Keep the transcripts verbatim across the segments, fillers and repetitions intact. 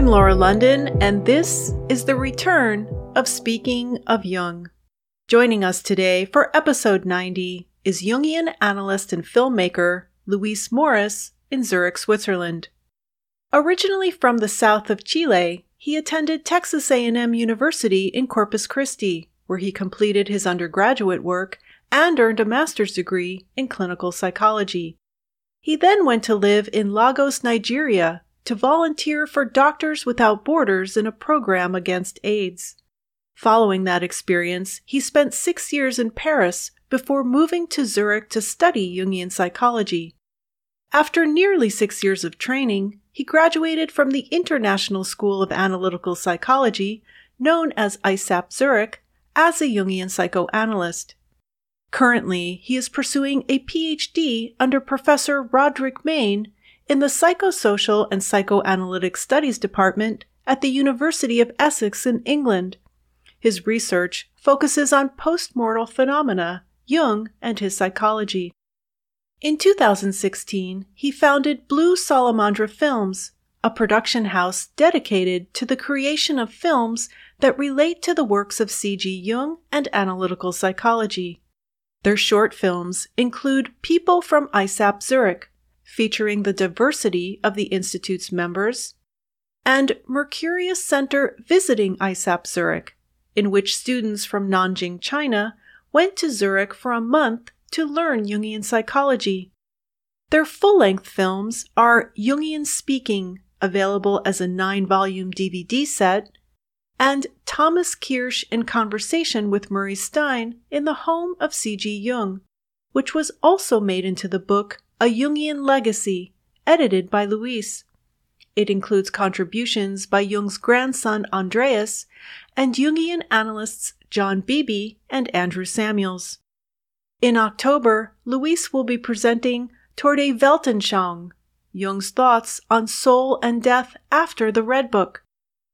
I'm Laura London, and this is the return of Speaking of Jung. Joining us today for episode ninety is Jungian analyst and filmmaker Luis Morris in Zurich, Switzerland. Originally from the south of Chile, he attended Texas A and M University in Corpus Christi, where he completed his undergraduate work and earned a master's degree in clinical psychology. He then went to live in Lagos, Nigeria, to volunteer for Doctors Without Borders in a program against AIDS. Following that experience, he spent six years in Paris before moving to Zurich to study Jungian psychology. After nearly six years of training, he graduated from the International School of Analytical Psychology, known as I S A P Zurich, as a Jungian psychoanalyst. Currently, he is pursuing a P H D under Professor Roderick Main in the Psychosocial and Psychoanalytic Studies Department at the University of Essex in England. His research focuses on post-mortal phenomena, Jung and his psychology. In two thousand sixteen, he founded Blue Salamandra Films, a production house dedicated to the creation of films that relate to the works of C G Jung and analytical psychology. Their short films include People from I S A P Zurich, featuring the diversity of the Institute's members, and Mercurius Center Visiting I S A P Zurich, in which students from Nanjing, China, went to Zurich for a month to learn Jungian psychology. Their full-length films are Jungian Speaking, available as a nine-volume D V D set, and Thomas Kirsch in Conversation with Murray Stein in the Home of C G Jung, which was also made into the book A Jungian Legacy, edited by Luis. It includes contributions by Jung's grandson Andreas and Jungian analysts John Beebe and Andrew Samuels. In October, Luis will be presenting Torde Weltanschauung, Jung's Thoughts on Soul and Death After the Red Book,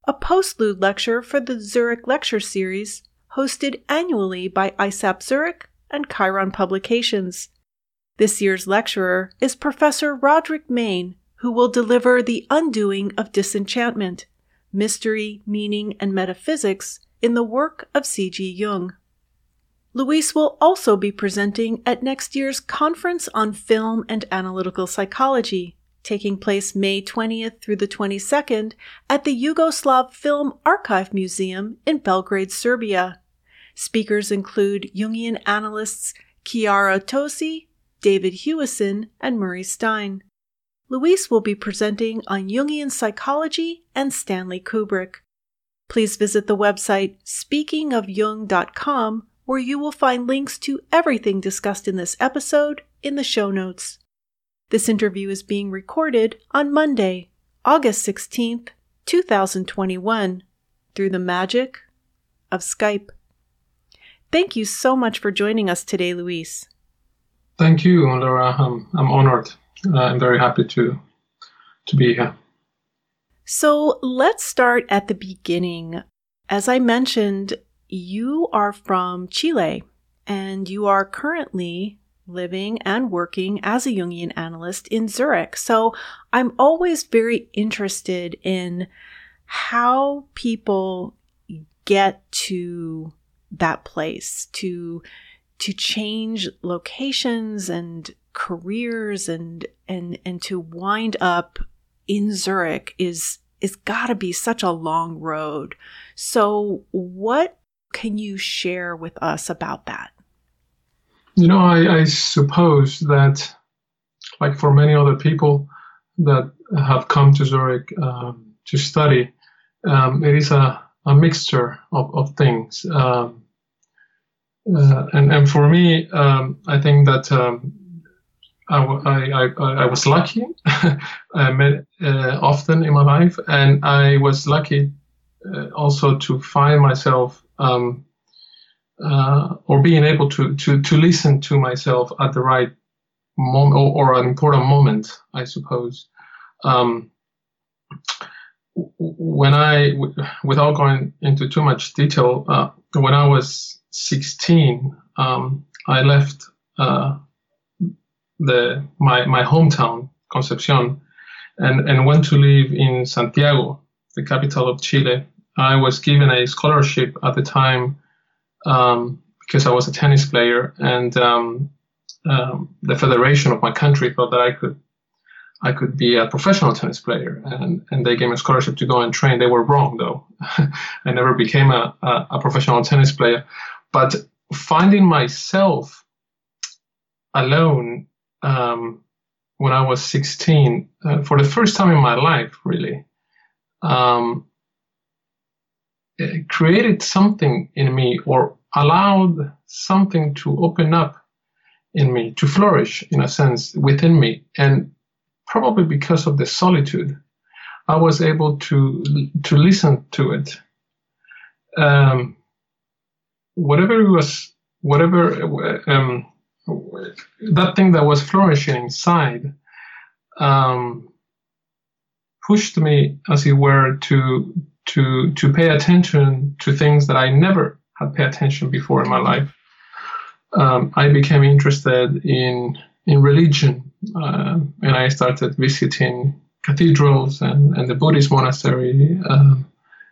a postlude lecture for the Zurich Lecture Series hosted annually by I S A P Zurich and Chiron Publications. This year's lecturer is Professor Roderick Main, who will deliver The Undoing of Disenchantment, Mystery, Meaning, and Metaphysics in the Work of C G Jung. Luis will also be presenting at next year's Conference on Film and Analytical Psychology, taking place May twentieth through the twenty-second at the Yugoslav Film Archive Museum in Belgrade, Serbia. Speakers include Jungian analysts Chiara Tosi, David Hewison, and Murray Stein. Luis will be presenting on Jungian psychology and Stanley Kubrick. Please visit the website speaking of jung dot com, where you will find links to everything discussed in this episode in the show notes. This interview is being recorded on Monday, August sixteenth, two thousand twenty-one, through the magic of Skype. Thank you so much for joining us today, Luis. Thank you, Laura. I'm, I'm honored. I'm very happy to to be here. So let's start at the beginning. As I mentioned, you are from Chile, and you are currently living and working as a Jungian analyst in Zurich. So I'm always very interested in how people get to that place, to to change locations and careers and and and to wind up in Zurich is is got to be such a long road. So what can you share with us about that? You know, I, I suppose that, like for many other people that have come to Zurich um, to study, um, it is a, a mixture of, of things. Um, uh, and, and for me, um, I think that um, I, I, I, I was lucky. I met uh, often in my life, and I was lucky uh, also to find myself um, uh, or being able to, to, to listen to myself at the right moment, or, or an important moment, I suppose. Um, when I, w- without going into too much detail, uh, when I was sixteen, um, I left uh, the my my hometown Concepcion, and and went to live in Santiago, the capital of Chile. I was given a scholarship at the time um, because I was a tennis player, and um, um, the federation of my country thought that I could I could be a professional tennis player, and, and they gave me a scholarship to go and train. They were wrong, though. I never became a, a, a professional tennis player. But finding myself alone um, when I was sixteen, uh, for the first time in my life, really, um, it created something in me, or allowed something to open up in me, to flourish, in a sense, within me. And probably because of the solitude, I was able to to listen to it. Um, whatever it was, whatever um, that thing that was flourishing inside um, pushed me, as it were, to to to pay attention to things that I never had paid attention before in my life. Um, I became interested in in religion. Uh, and I started visiting cathedrals and, and the Buddhist monastery uh,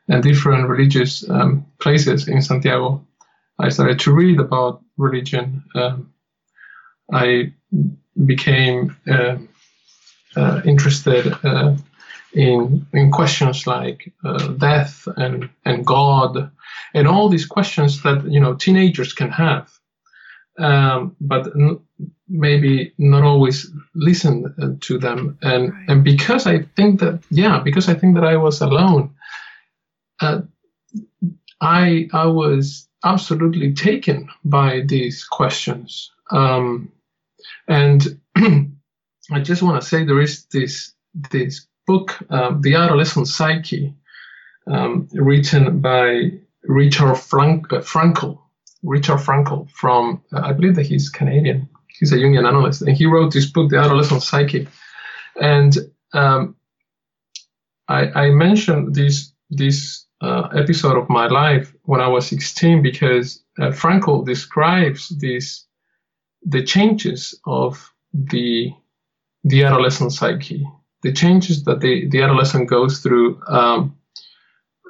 and different religious um, places in Santiago. I started to read about religion. Uh, I became uh, uh, interested uh, in in questions like uh, death and, and God, and all these questions that, you know, teenagers can have. Um, but n- maybe not always listened uh, to them, and right. and because I think that yeah, because I think that I was alone, uh, I I was absolutely taken by these questions, um, and I just want to say there is this this book, um, The Adolescent Psyche, um, written by Richard Frank- Frankl. Richard Frankl from, uh, I believe that he's Canadian. He's a Jungian analyst. And he wrote this book, The Adolescent Psyche. And um, I, I mentioned this, this uh, episode of my life when I was sixteen because uh, Frankl describes this, the changes of the, the adolescent psyche, the changes that the, the adolescent goes through um,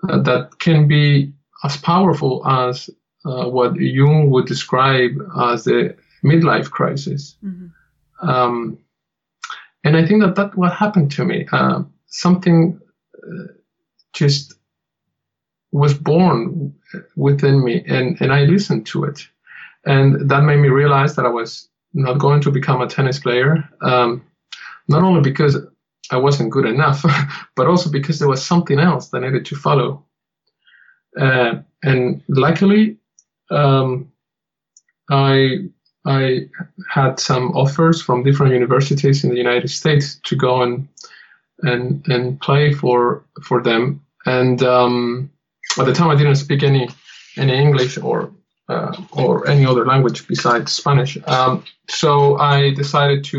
uh, that can be as powerful as Uh, what Jung would describe as the midlife crisis. Mm-hmm. Um, and I think that that's what happened to me. Uh, something uh, just was born within me, and, and I listened to it. And that made me realize that I was not going to become a tennis player, um, not only because I wasn't good enough, but also because there was something else that I needed to follow. Uh, and luckily, Um, I I had some offers from different universities in the United States to go and and and play for for them. And um, at the time, I didn't speak any any English or uh, or any other language besides Spanish. Um, so I decided to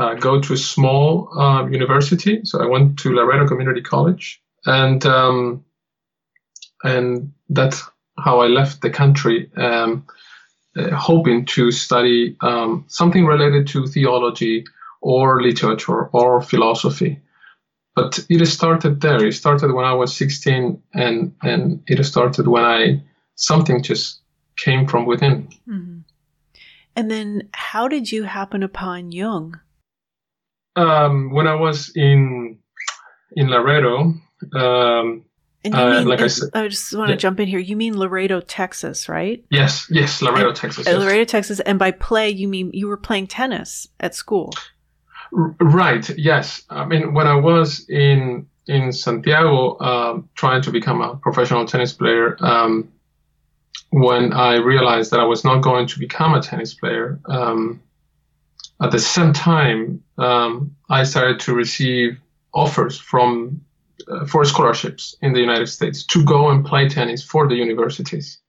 uh, go to a small uh, university. So I went to Laredo Community College, and um, and that's how I left the country, um, uh, hoping to study um, something related to theology or literature or philosophy. But it started there. It started when I was sixteen, and and it started when I something just came from within. Mm-hmm. And then, how did you happen upon Jung? Um, when I was in in Laredo. Um, And you uh, mean, like I said, I just want yeah. to jump in here. You mean Laredo, Texas, right? Yes, yes, Laredo, and, Texas. Yes. Laredo, Texas. And by play, you mean you were playing tennis at school? R- right, yes. I mean, when I was in in Santiago uh, trying to become a professional tennis player, um, when I realized that I was not going to become a tennis player, um, at the same time, um, I started to receive offers from for scholarships in the United States to go and play tennis for the universities,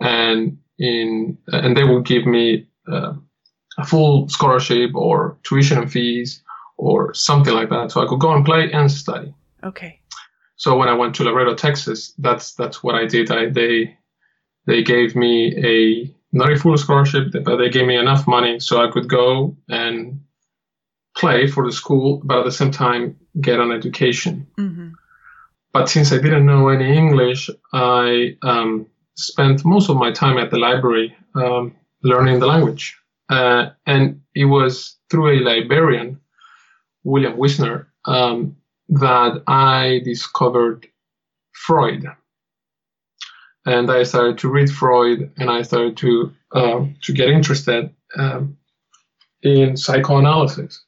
and in and they would give me uh, a full scholarship or tuition fees or something like that, so I could go and play and study. Okay. So when I went to Laredo, Texas, that's that's what I did. I they they gave me a not a full scholarship, but they gave me enough money so I could go and play for the school, but at the same time get an education. Mm-hmm. But since I didn't know any English, I um, spent most of my time at the library um, learning the language. Uh, and it was through a librarian, William Wisner, um, that I discovered Freud. And I started to read Freud, and I started to uh, to get interested um, in psychoanalysis.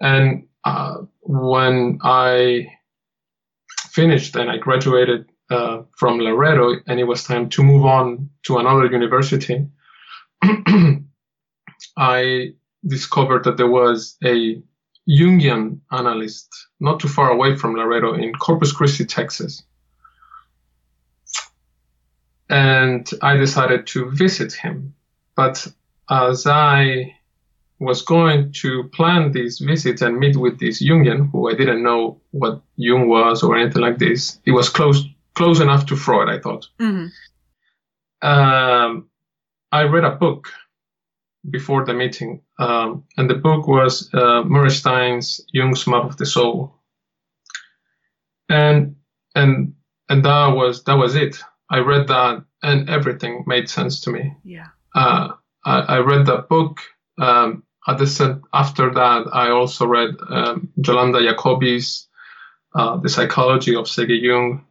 And uh, when I finished and I graduated uh, from Laredo, and it was time to move on to another university, I discovered that there was a Jungian analyst not too far away from Laredo in Corpus Christi, Texas. And I decided to visit him. But as I was going to plan this visit and meet with this Jungian, who I didn't know what Jung was or anything like this, it was close close enough to Freud, I thought. Mm-hmm. Um, I read a book before the meeting, um, and the book was uh, Murray Stein's Jung's Map of the Soul. And and and that was that was it. I read that, and everything made sense to me. Yeah. Uh, I, I read that book. Um, at the, after that, I also read um, Yolanda Jacobi's uh, The Psychology of C G Jung,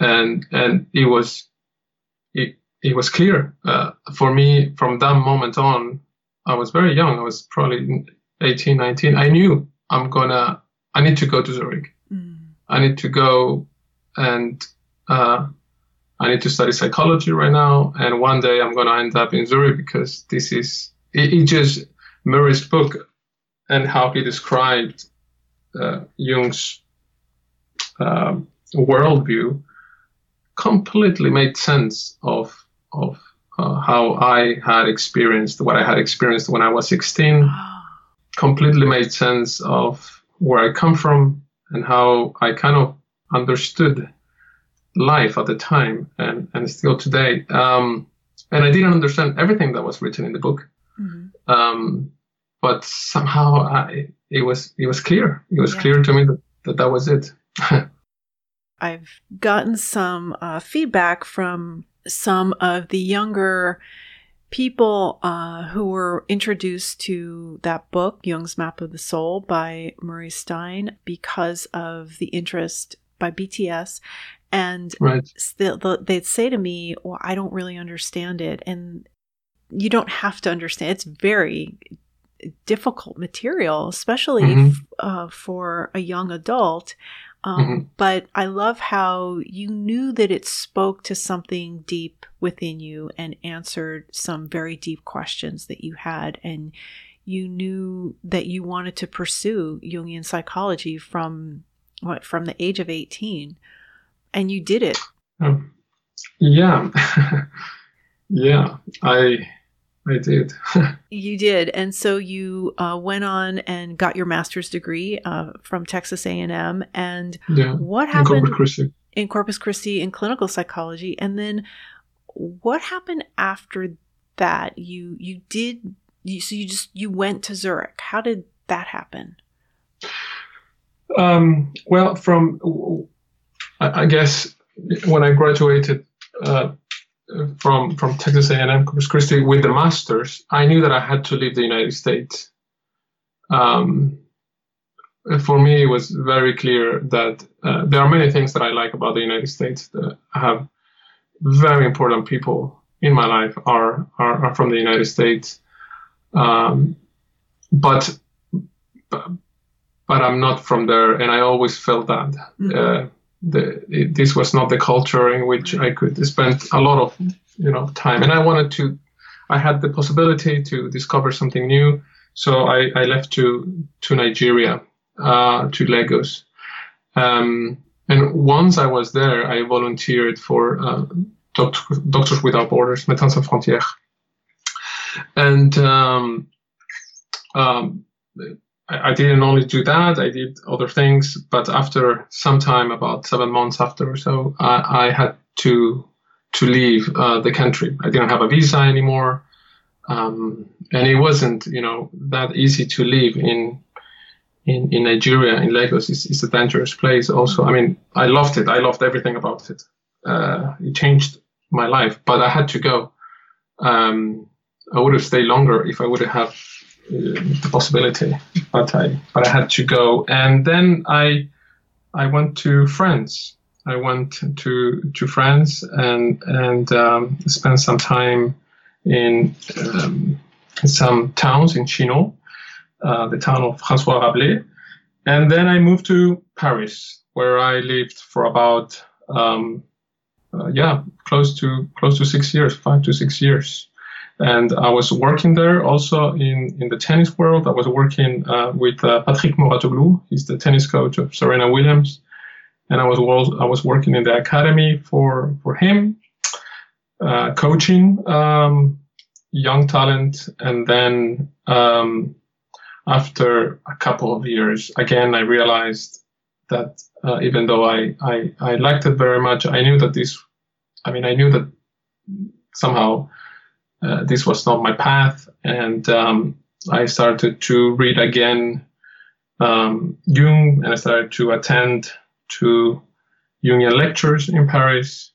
and and it was it it was clear uh, for me from that moment on. I was very young. I was probably eighteen, nineteen. I knew I'm gonna. I need to go to Zurich. Mm. I need to go and. Uh, I need to study psychology right now, and one day I'm going to end up in Zurich because this is it, it just Murray's book and how he described uh, Jung's uh, worldview completely made sense of of uh, how I had experienced what I had experienced when I was sixteen. Completely made sense of where I come from and how I kind of understood life at the time and, and still today. Um, and I didn't understand everything that was written in the book. Mm-hmm. Um, but somehow I, it was, it was clear. It was yeah. clear to me that that, that was it. I've gotten some uh, feedback from some of the younger people uh, who were introduced to that book, Jung's Map of the Soul by Murray Stein, because of the interest by B T S. And right. they'd say to me, well, I don't really understand it. And you don't have to understand. It's very difficult material, especially mm-hmm. f- uh, for a young adult. Um, mm-hmm. But I love how you knew that it spoke to something deep within you and answered some very deep questions that you had. And you knew that you wanted to pursue Jungian psychology from what from the age of eighteen. And you did it. Um, yeah. yeah, I I did. You did. And so you uh, went on and got your master's degree uh, from Texas A and M. And yeah. what happened in Corpus Christi. in Corpus Christi in clinical psychology? And then what happened after that? You you did, you, so you just, you went to Zurich. How did that happen? Um, well, from... I guess when I graduated uh, from from Texas A and M Corpus Christi with the master's, I knew that I had to leave the United States. Um, for me, it was very clear that uh, there are many things that I like about the United States. That I have very important people in my life are are, are from the United States, um, but but I'm not from there, and I always felt that. Mm-hmm. Uh, The, it, this was not the culture in which I could spend a lot of, you know, time. And I wanted to, I had the possibility to discover something new. So I, I left to to Nigeria, uh, to Lagos. Um, and once I was there, I volunteered for uh, Doctor, Doctors Without Borders, Médecins Sans Frontières. And um, um, I didn't only do that, I did other things, but after some time, about seven months after or so, I, I had to to leave uh, the country. I didn't have a visa anymore, um, and it wasn't, you know, that easy to leave in in, in Nigeria, in Lagos, is, is a dangerous place also. I mean, I loved it. I loved everything about it. Uh, it changed my life, but I had to go. Um, I would have stayed longer if I would have uh, the possibility, but I, but I had to go. And then I, I went to France. I went to, to France and, and, um, spent some time in, um, some towns in Chinon, uh, the town of François Rabelais. And then I moved to Paris, where I lived for about, um, uh, yeah, close to, close to six years, five to six years. And I was working there also in, in the tennis world. I was working, uh, with, uh, Patrick Mouratoglou. He's the tennis coach of Serena Williams. And I was, I was working in the academy for, for him, uh, coaching, um, young talent. And then, um, after a couple of years, again, I realized that, uh, even though I, I, I liked it very much, I knew that this, I mean, I knew that somehow, uh, this was not my path. And, um, I started to read again, um, Jung, and I started to attend to Jungian lectures in Paris,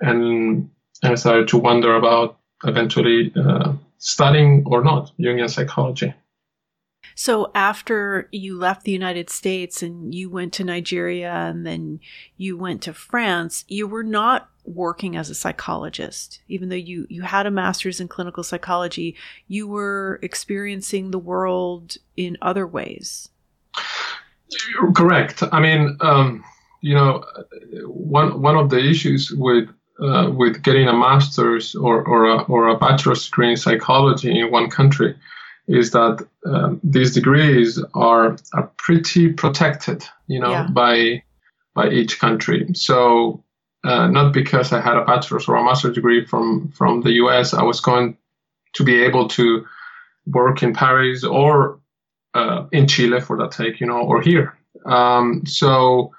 and, and I started to wonder about eventually uh, studying or not Jungian psychology. So after you left the United States and you went to Nigeria and then you went to France, you were not working as a psychologist. Even though you, you had a master's in clinical psychology, you were experiencing the world in other ways. Correct. I mean, um, you know, one one of the issues with uh, with getting a master's or or a, or a bachelor's degree in psychology in one country is that um, these degrees are are pretty protected, you know, yeah. by by each country. So uh, not because I had a bachelor's or a master's degree from from the U S, I was going to be able to work in Paris or Uh, in Chile for that sake, you know, or here. Um, so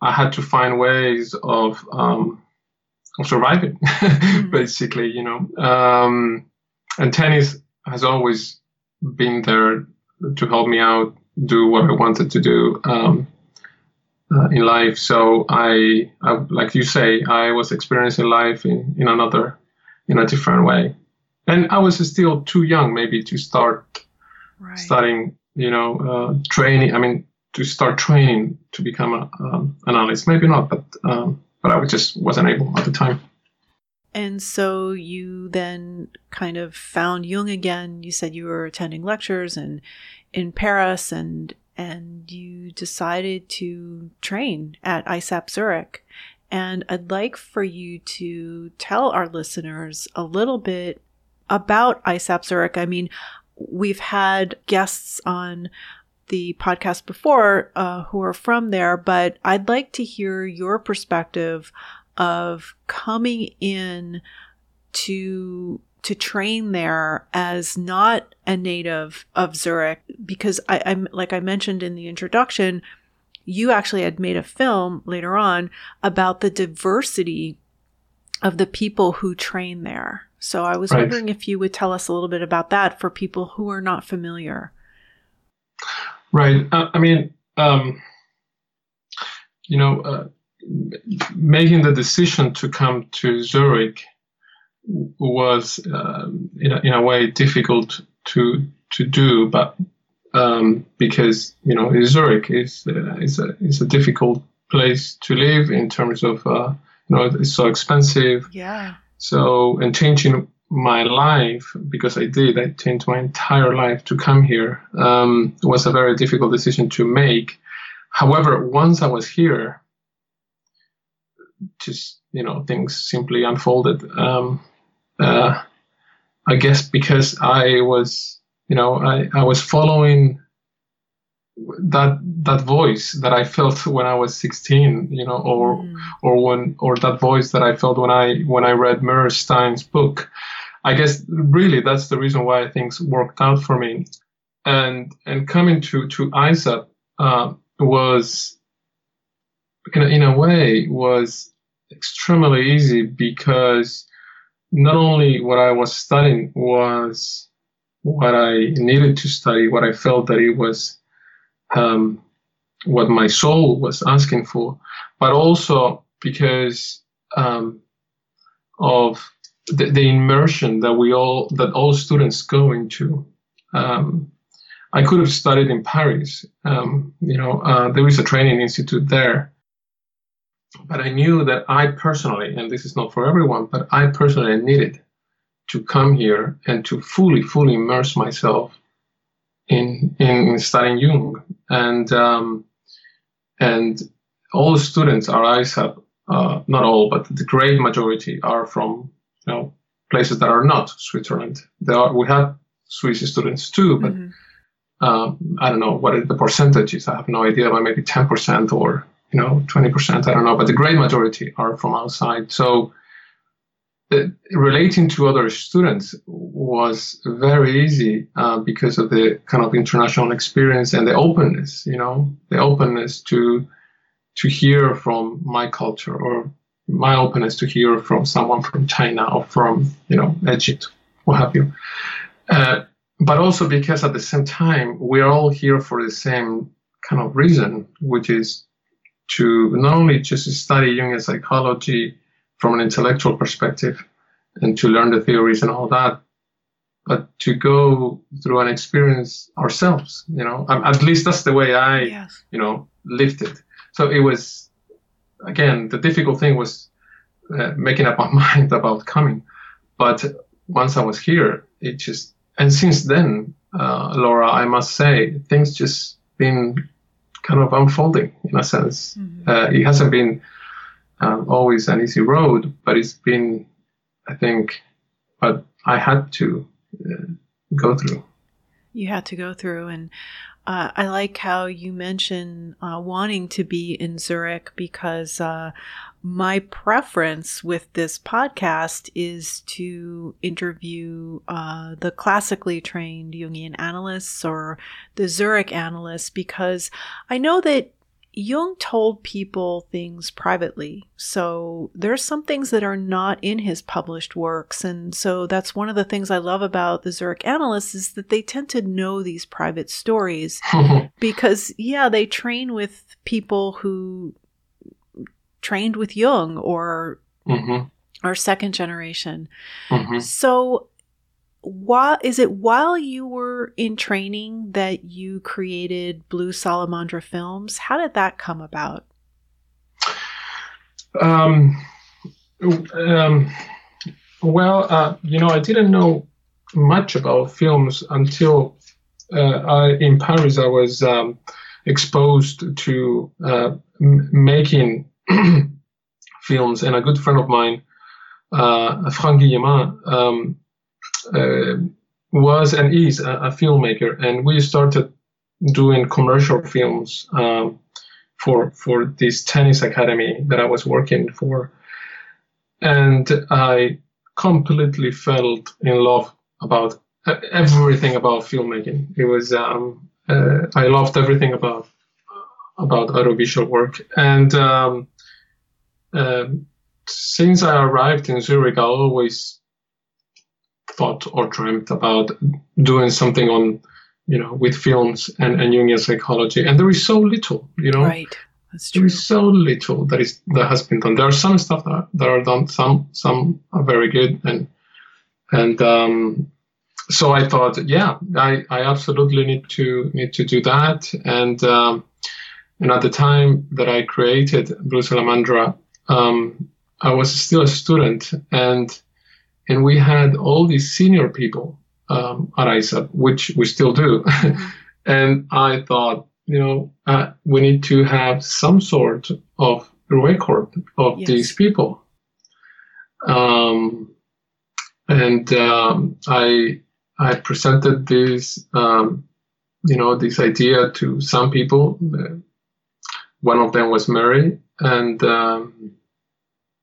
I had to find ways of um, of surviving, mm-hmm. basically, you know. Um, and tennis has always been there to help me out, do what I wanted to do um, uh, in life. So I, I, like you say, I was experiencing life in, in another, in a different way. And I was still too young maybe to start right. studying you know, uh, training, I mean, to start training to become a, um, an analyst. Maybe not, but um, but I just wasn't able at the time. And so you then kind of found Jung again. You said you were attending lectures and in Paris, and and you decided to train at I S A P Zurich. And I'd like for you to tell our listeners a little bit about I S A P Zurich. I mean, we've had guests on the podcast before uh, who are from there, but I'd like to hear your perspective of coming in to to train there as not a native of Zurich, because I, I'm like I mentioned in the introduction, you actually had made a film later on about the diversity of the people who train there. So I was right. wondering if you would tell us a little bit about that for people who are not familiar. Right. Uh, I mean, um, you know, uh, making the decision to come to Zurich was, uh, in, a, in a way, difficult to to do, but um, because you know, Zurich is uh, is a is a difficult place to live in terms of uh, you know, it's so expensive. Yeah. So, and changing my life, because I did, I changed my entire life to come here, um, was a very difficult decision to make. However, once I was here, just, you know, things simply unfolded. Um, uh, I guess because I was, you know, I, I was following that that voice that I felt when I was sixteen, you know, or mm. or when or that voice that I felt when I when I read Murray Stein's book. I guess really that's the reason why things worked out for me. And and coming to to I S A P uh, was in a, in a way was extremely easy, because not only what I was studying was what I needed to study, what I felt that it was um, what my soul was asking for, but also because um, of the, the immersion that we all, that all students go into. Um, I could have studied in Paris. Um, you know, uh, there is a training institute there. But I knew that I personally, and this is not for everyone, but I personally needed to come here and to fully, fully immerse myself in in studying Jung. And um, and all students, our eyes have, uh, not all, but the great majority are from, you know, places that are not Switzerland. There are, we have Swiss students too, but mm-hmm. um, I don't know what are the percentages. I have no idea, but maybe ten percent or, you know, twenty percent, I don't know, but the great majority are from outside. So uh, relating to other students was very easy uh, because of the kind of international experience and the openness, you know, the openness to to hear from my culture, or my openness to hear from someone from China or from, you know, Egypt, what have you. Uh, but also because at the same time, we're all here for the same kind of reason, which is to not only just study Jungian psychology from an intellectual perspective and to learn the theories and all that, but to go through an experience ourselves, you know, at least that's the way I, yes. you know, lived it. So it was, again, the difficult thing was uh, making up my mind about coming. But once I was here, it just, and since then, uh, Laura, I must say, things just been kind of unfolding in a sense. Mm-hmm. Uh, it hasn't been um, always an easy road, but it's been, I think, what I had to uh, go through. You had to go through. And uh, I like how you mention uh, wanting to be in Zurich, because uh, my preference with this podcast is to interview uh, the classically trained Jungian analysts or the Zurich analysts, because I know that Jung told people things privately. So there's some things that are not in his published works. And so that's one of the things I love about the Zurich analysts, is that they tend to know these private stories because, yeah, they train with people who trained with Jung or mm-hmm. or second generation. Mm-hmm. So why, is it while you were in training that you created Blue Salamandra Films? How did that come about? Um, um, well, uh, you know, I didn't know much about films until uh, I, in Paris I was um, exposed to uh, m- making films, and a good friend of mine, uh, Franck Guillemin, um, uh, was and is a, a filmmaker, and we started doing commercial films um, for for this tennis academy that I was working for, and I completely fell in love about everything about filmmaking. It was um, uh, I loved everything about about audiovisual work, and. Um, Uh, since I arrived in Zurich, I always thought or dreamt about doing something on, you know, with films and, and Jungian psychology. And there is so little, you know, right. That's true. There is so little that is that has been done. There are some stuff that, that are done. Some some are very good, and and um, so I thought, yeah, I, I absolutely need to need to do that. And um, and at the time that I created Blue Salamandra. Um, I was still a student, and and we had all these senior people um, at I S A P, which we still do. And I thought, you know, uh, we need to have some sort of record of yes. these people. Um, and um, I I presented this, um, you know, this idea to some people. One of them was Murray. And um,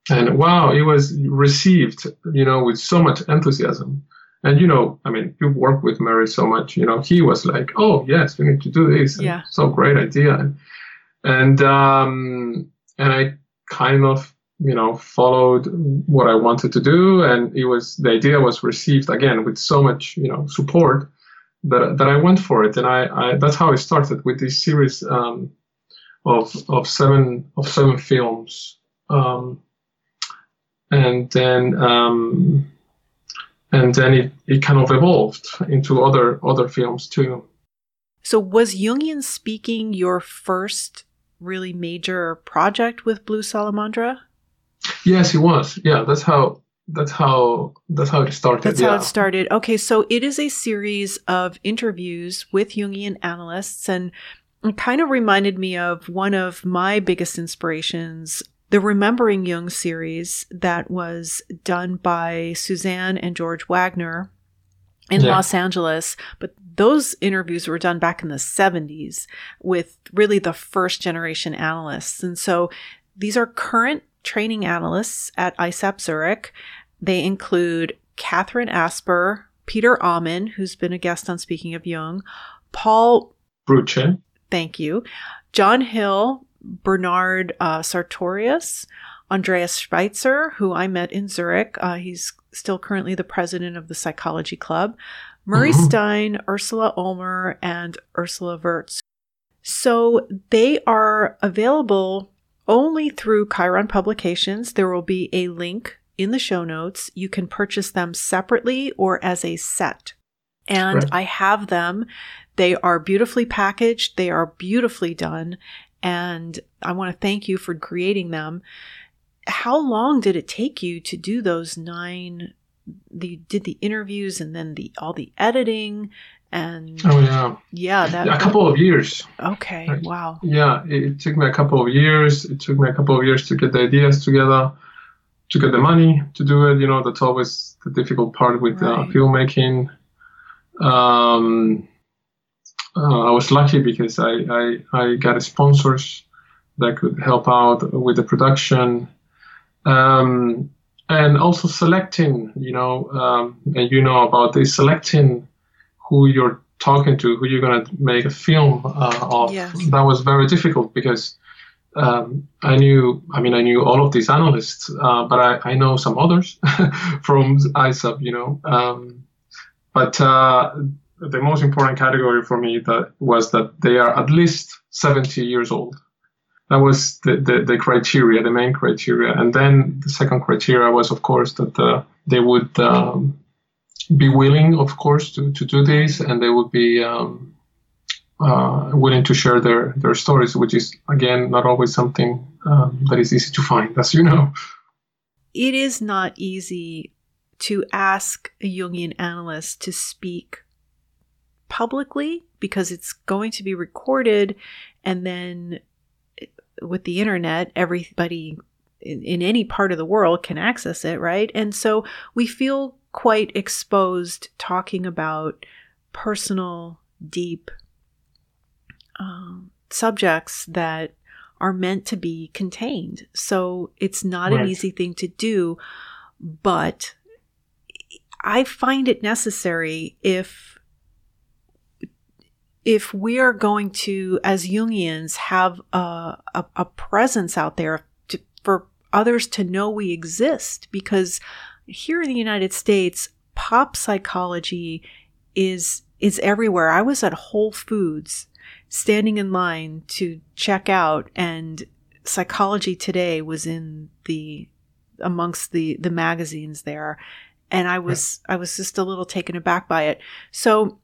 and wow, it was received, you know, with so much enthusiasm. And you know, I mean, you work with Murray so much, you know, he was like, "Oh yes, we need to do this." Yeah. And so great idea. And and, um, and I kind of, you know, followed what I wanted to do, and it was the idea was received again with so much, you know, support that that I went for it, and I, I that's how I started with this series um, of of seven of seven films, um, and then um, and then it, it kind of evolved into other other films too. So was Jungian Speaking your first really major project with Blue Salamandra? Yes, it was. Yeah, that's how that's how that's how it started. That's yeah. how it started. Okay, so it is a series of interviews with Jungian analysts, and it kind of reminded me of one of my biggest inspirations, the Remembering Jung series that was done by Suzanne and George Wagner in yeah. Los Angeles. But those interviews were done back in the seventies with really the first generation analysts. And so these are current training analysts at I S A P Zurich. They include Catherine Asper, Peter Amen, who's been a guest on Speaking of Jung, Paul Bruchin. Thank you. John Hill, Bernard uh, Sartorius, Andreas Schweitzer, who I met in Zurich. Uh, he's still currently the president of the Psychology Club. Murray mm-hmm. Stein, Ursula Ulmer, and Ursula Wirtz. So they are available only through Chiron Publications. There will be a link in the show notes. You can purchase them separately or as a set. And right. I have them. They are beautifully packaged. They are beautifully done. And I want to thank you for creating them. How long did it take you to do those nine? You did the interviews and then the all the editing and oh yeah yeah that, a couple of years. Okay, wow. Yeah, it took me a couple of years. It took me a couple of years to get the ideas together, to get the money to do it. You know, that's always the difficult part with right. uh, filmmaking. Um, uh, I was lucky because I, I I got sponsors that could help out with the production. Um. And also selecting, you know, um, and you know about this, selecting who you're talking to, who you're going to make a film uh, of. Yes. That was very difficult because um, I knew, I mean, I knew all of these analysts, uh, but I, I know some others from I S A P, you know. Um, but uh, the most important category for me that was that they are at least seventy years old. That was the, the, the criteria, the main criteria. And then the second criteria was, of course, that uh, they would um, be willing, of course, to, to do this, and they would be um, uh, willing to share their, their stories, which is, again, not always something um, that is easy to find, as you know. It is not easy to ask a Jungian analyst to speak publicly because it's going to be recorded, and then with the internet, everybody in, in any part of the world can access it, right? And so we feel quite exposed talking about personal, deep um, subjects that are meant to be contained. So it's not right. an easy thing to do, but I find it necessary if If we are going to, as Jungians, have a, a, a presence out there to, for others to know we exist, because here in the United States, pop psychology is is everywhere. I was at Whole Foods standing in line to check out, and Psychology Today was in the amongst the, the magazines there, and I was I was just a little taken aback by it. So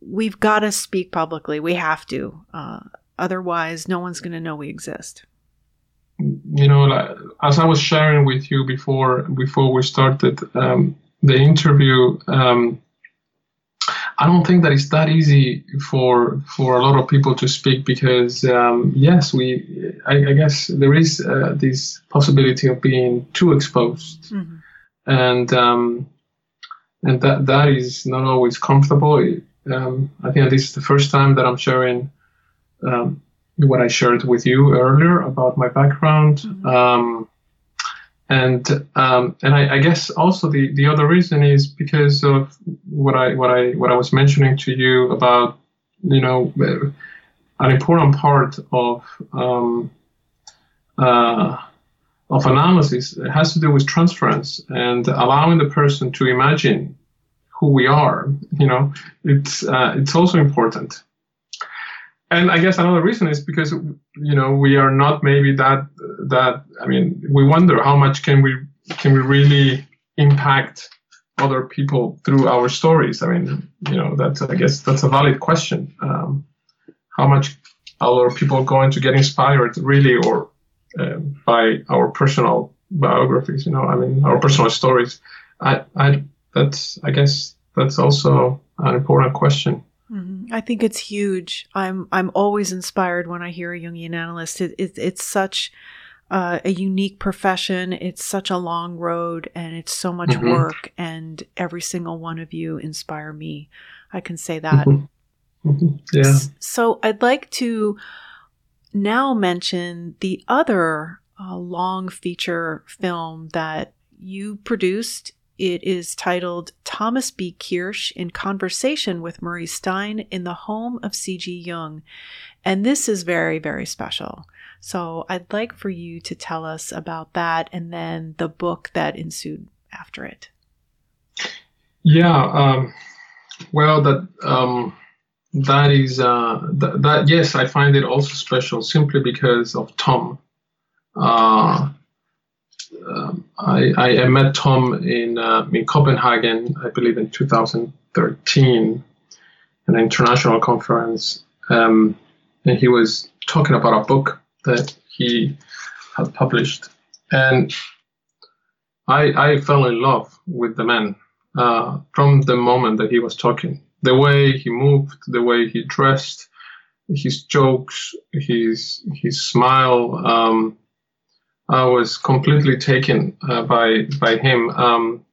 we've got to speak publicly. We have to. Uh, otherwise, no one's going to know we exist. You know, like, as I was sharing with you before before we started um, the interview, um, I don't think that it's that easy for for a lot of people to speak because, um, yes, we. I, I guess there is uh, this possibility of being too exposed. Mm-hmm. And... Um, And that that is not always comfortable. Um, I think this is the first time that I'm sharing um, what I shared with you earlier about my background. Mm-hmm. Um, and um, and I, I guess also the, the other reason is because of what I what I what I was mentioning to you about, you know, an important part of um, uh, of analysis. It has to do with transference and allowing the person to imagine who we are, you know, it's uh, it's also important. And I guess another reason is because, you know, we are not maybe that, that, I mean, we wonder how much can we, can we really impact other people through our stories? I mean, you know, that's, I guess that's a valid question. Um, how much are people going to get inspired really, or uh, by our personal biographies, you know, I mean, our personal stories? I, I, that's, I guess that's also an important question. Mm-hmm. I think it's huge. I'm I'm always inspired when I hear a Jungian analyst. It, it, it's such uh, a unique profession. It's such a long road, and it's so much mm-hmm. work. And every single one of you inspire me. I can say that. Mm-hmm. Mm-hmm. Yeah. So I'd like to now mention the other uh, long feature film that you produced. It is titled Thomas B. Kirsch in Conversation with Murray Stein in the Home of C G. Jung. And this is very, very special. So I'd like for you to tell us about that and then the book that ensued after it. Yeah. Um, well, that um, that is, uh, th- that yes, I find it also special simply because of Tom. Uh Um, I, I met Tom in uh, in Copenhagen, I believe in two thousand thirteen, an international conference, um, and he was talking about a book that he had published, and I, I fell in love with the man uh, from the moment that he was talking. The way he moved, the way he dressed, his jokes, his his smile. Um, I was completely taken uh, by by him, um,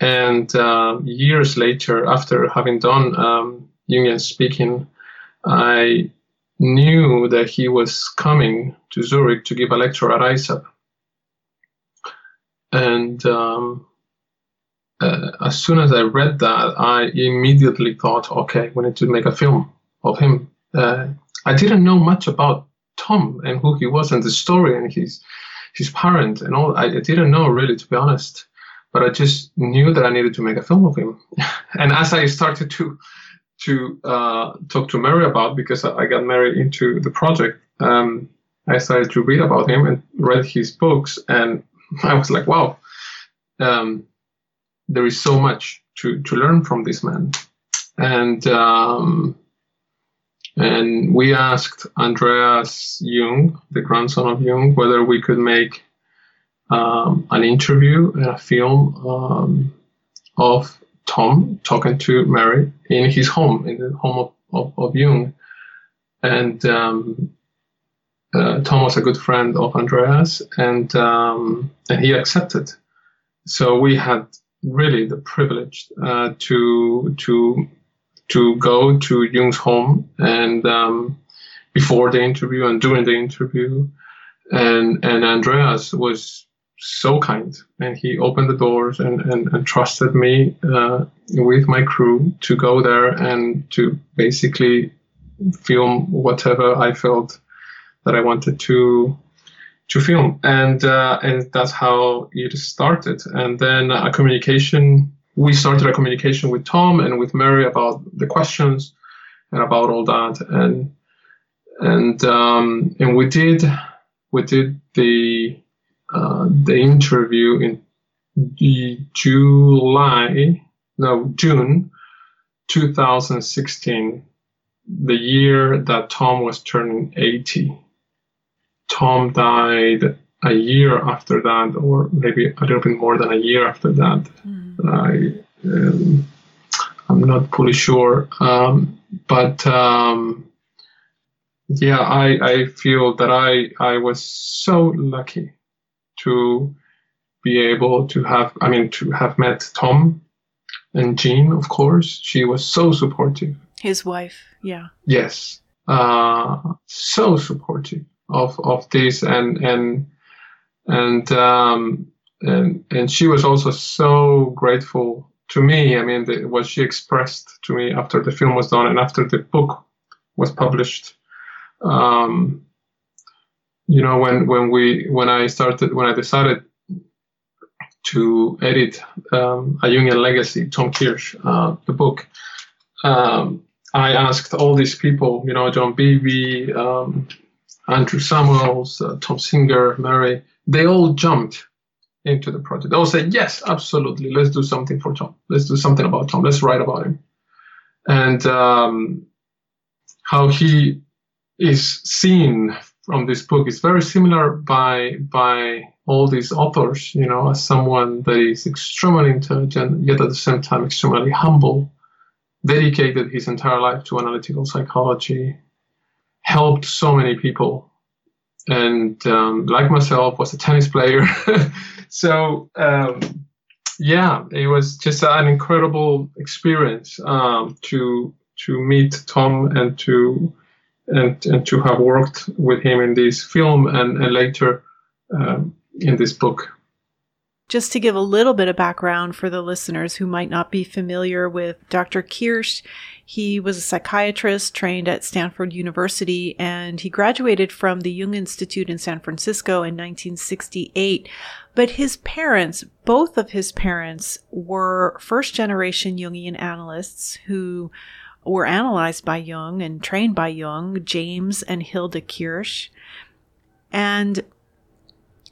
and uh, years later, after having done um, Jungian Speaking, I knew that he was coming to Zurich to give a lecture at I S A B. And um, uh, as soon as I read that, I immediately thought, okay, we need to make a film of him. Uh, I didn't know much about Tom and who he was and the story and his his parent and all. I, I didn't know really, to be honest, but I just knew that I needed to make a film of him. And as I started to to uh, talk to Mary about, because I got Mary into the project, um, I started to read about him and read his books, and I was like, wow, um, there is so much to, to learn from this man. And um, And we asked Andreas Jung, the grandson of Jung, whether we could make um, an interview and a film um, of Tom talking to Mary in his home, in the home of, of, of Jung. And um, uh, Tom was a good friend of Andreas, and, um, and he accepted. So we had really the privilege uh, to to. to go to Jung's home, and um, before the interview and during the interview, and and Andreas was so kind, and he opened the doors and, and, and trusted me uh, with my crew to go there and to basically film whatever I felt that I wanted to to film. And, uh, and that's how it started. And then a communication We started a communication with Tom and with Mary about the questions and about all that, and and um, and we did we did the uh, the interview in the July no June twenty sixteen, the year that Tom was turning eighty. Tom died a year after that, or maybe a little bit more than a year after that. Mm. I, um, I'm not fully sure. Um, but um, yeah, I, I feel that I, I was so lucky to be able to have, I mean, to have met Tom and Jean, of course. She was so supportive. His wife, yeah. Yes. Uh, so supportive of, of this, and, and, And, um, and and she was also so grateful to me. I mean, the, what she expressed to me after the film was done and after the book was published. Um, you know, when when we when I started when I decided to edit um, A Jungian Legacy, Tom Kirsch, uh, the book, um, I asked all these people, you know, John Beebe, um, Andrew Samuels, uh, Tom Singer, Murray, they all jumped into the project. They all said, yes, absolutely, let's do something for Tom. Let's do something about Tom. Let's write about him. And um, how he is seen from this book is very similar by by all these authors, you know, as someone that is extremely intelligent, yet at the same time extremely humble, dedicated his entire life to analytical psychology, helped so many people, and um, like myself, was a tennis player. So, um, yeah, it was just an incredible experience um, to to meet Tom and to and, and to have worked with him in this film and, and later um, in this book. Just to give a little bit of background for the listeners who might not be familiar with Doctor Kirsch, he was a psychiatrist trained at Stanford University, and he graduated from the Jung Institute in San Francisco in nineteen sixty-eight. But his parents, both of his parents, were first-generation Jungian analysts who were analyzed by Jung and trained by Jung, James and Hilda Kirsch. And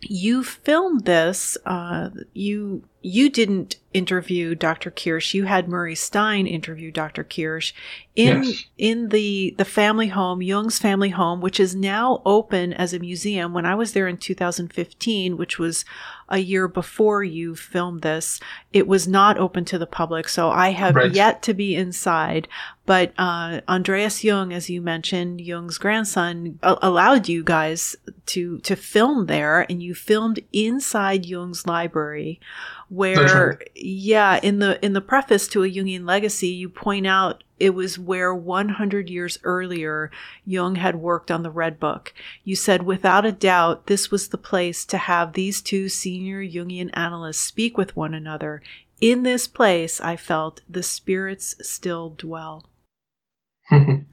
you filmed this, uh, you you didn't interview Doctor Kirsch, you had Murray Stein interview Doctor Kirsch in yes. in the, the family home, Jung's family home, which is now open as a museum. When I was there in two thousand fifteen, which was a year before you filmed this, it was not open to the public, so I have right. yet to be inside. But uh, Andreas Jung, as you mentioned, Jung's grandson, a- allowed you guys to to film there, and you filmed inside Jung's library, where right. yeah, in the in the preface to A Jungian Legacy, you point out it was where one hundred years earlier, Jung had worked on the Red Book. You said, without a doubt, this was the place to have these two senior Jungian analysts speak with one another. In this place, I felt the spirits still dwell.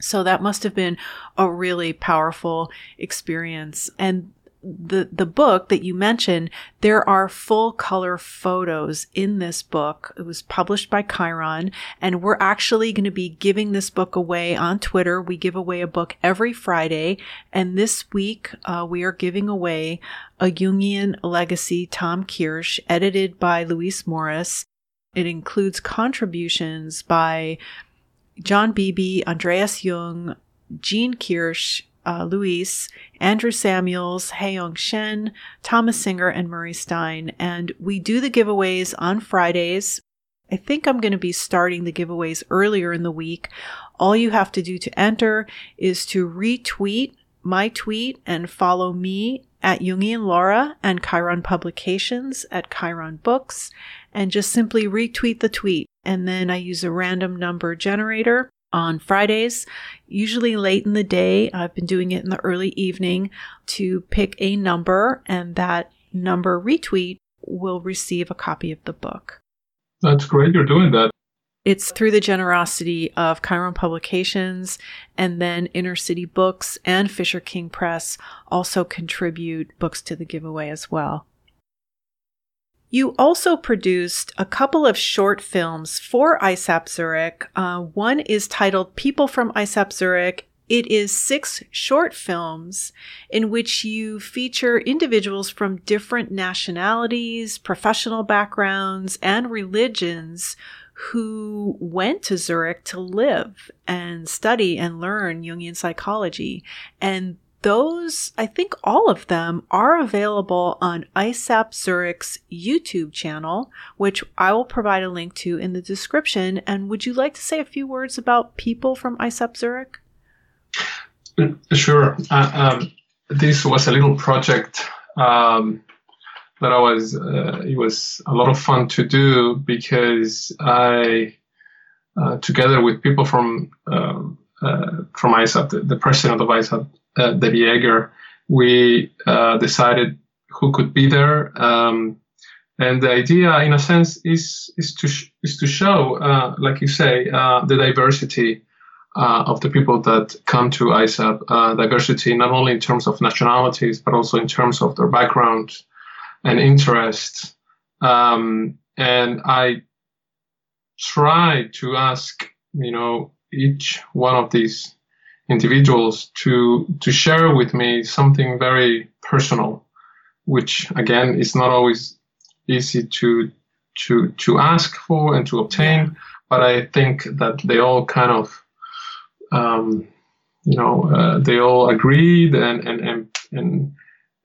So that must have been a really powerful experience. And the the book that you mentioned, there are full color photos in this book. It was published by Chiron, and we're actually going to be giving this book away on Twitter. We give away a book every Friday, and this week uh, we are giving away A Jungian Legacy, Tom Kirsch, edited by Luis Morris. It includes contributions by John Beebe, Andreas Jung, Gene Kirsch, Uh, Luis, Andrew Samuels, Haeyong Shen, Thomas Singer, and Murray Stein. And we do the giveaways on Fridays. I think I'm going to be starting the giveaways earlier in the week. All you have to do to enter is to retweet my tweet and follow me at Jungian Laura and Chiron Publications at Chiron Books, and just simply retweet the tweet. And then I use a random number generator on Fridays, usually late in the day. I've been doing it in the early evening, to pick a number, and that number retweet will receive a copy of the book. That's great. You're doing that. It's through the generosity of Chiron Publications, and then Inner City Books and Fisher King Press also contribute books to the giveaway as well. You also produced a couple of short films for I S A P Zurich. Uh, one is titled People from I S A P Zurich. It is six short films in which you feature individuals from different nationalities, professional backgrounds, and religions who went to Zurich to live and study and learn Jungian psychology. And those, I think all of them, are available on I S A P Zurich's YouTube channel, which I will provide a link to in the description. And would you like to say a few words about People from I S A P Zurich? Sure. Uh, um, this was a little project um, that I was, uh, it was a lot of fun to do, because I, uh, together with people from um, uh, from I S A P, the, the president of I S A P, Uh, Debbie Egger, we uh, decided who could be there, um, and the idea, in a sense, is is to sh- is to show, uh, like you say, uh, the diversity uh, of the people that come to I S A P. Uh, diversity not only in terms of nationalities, but also in terms of their background and interests, Um, and I try to ask, you know, each one of these individuals to to share with me something very personal, which again is not always easy to to to ask for and to obtain. But I think that they all kind of, um, you know, uh, they all agreed and and and and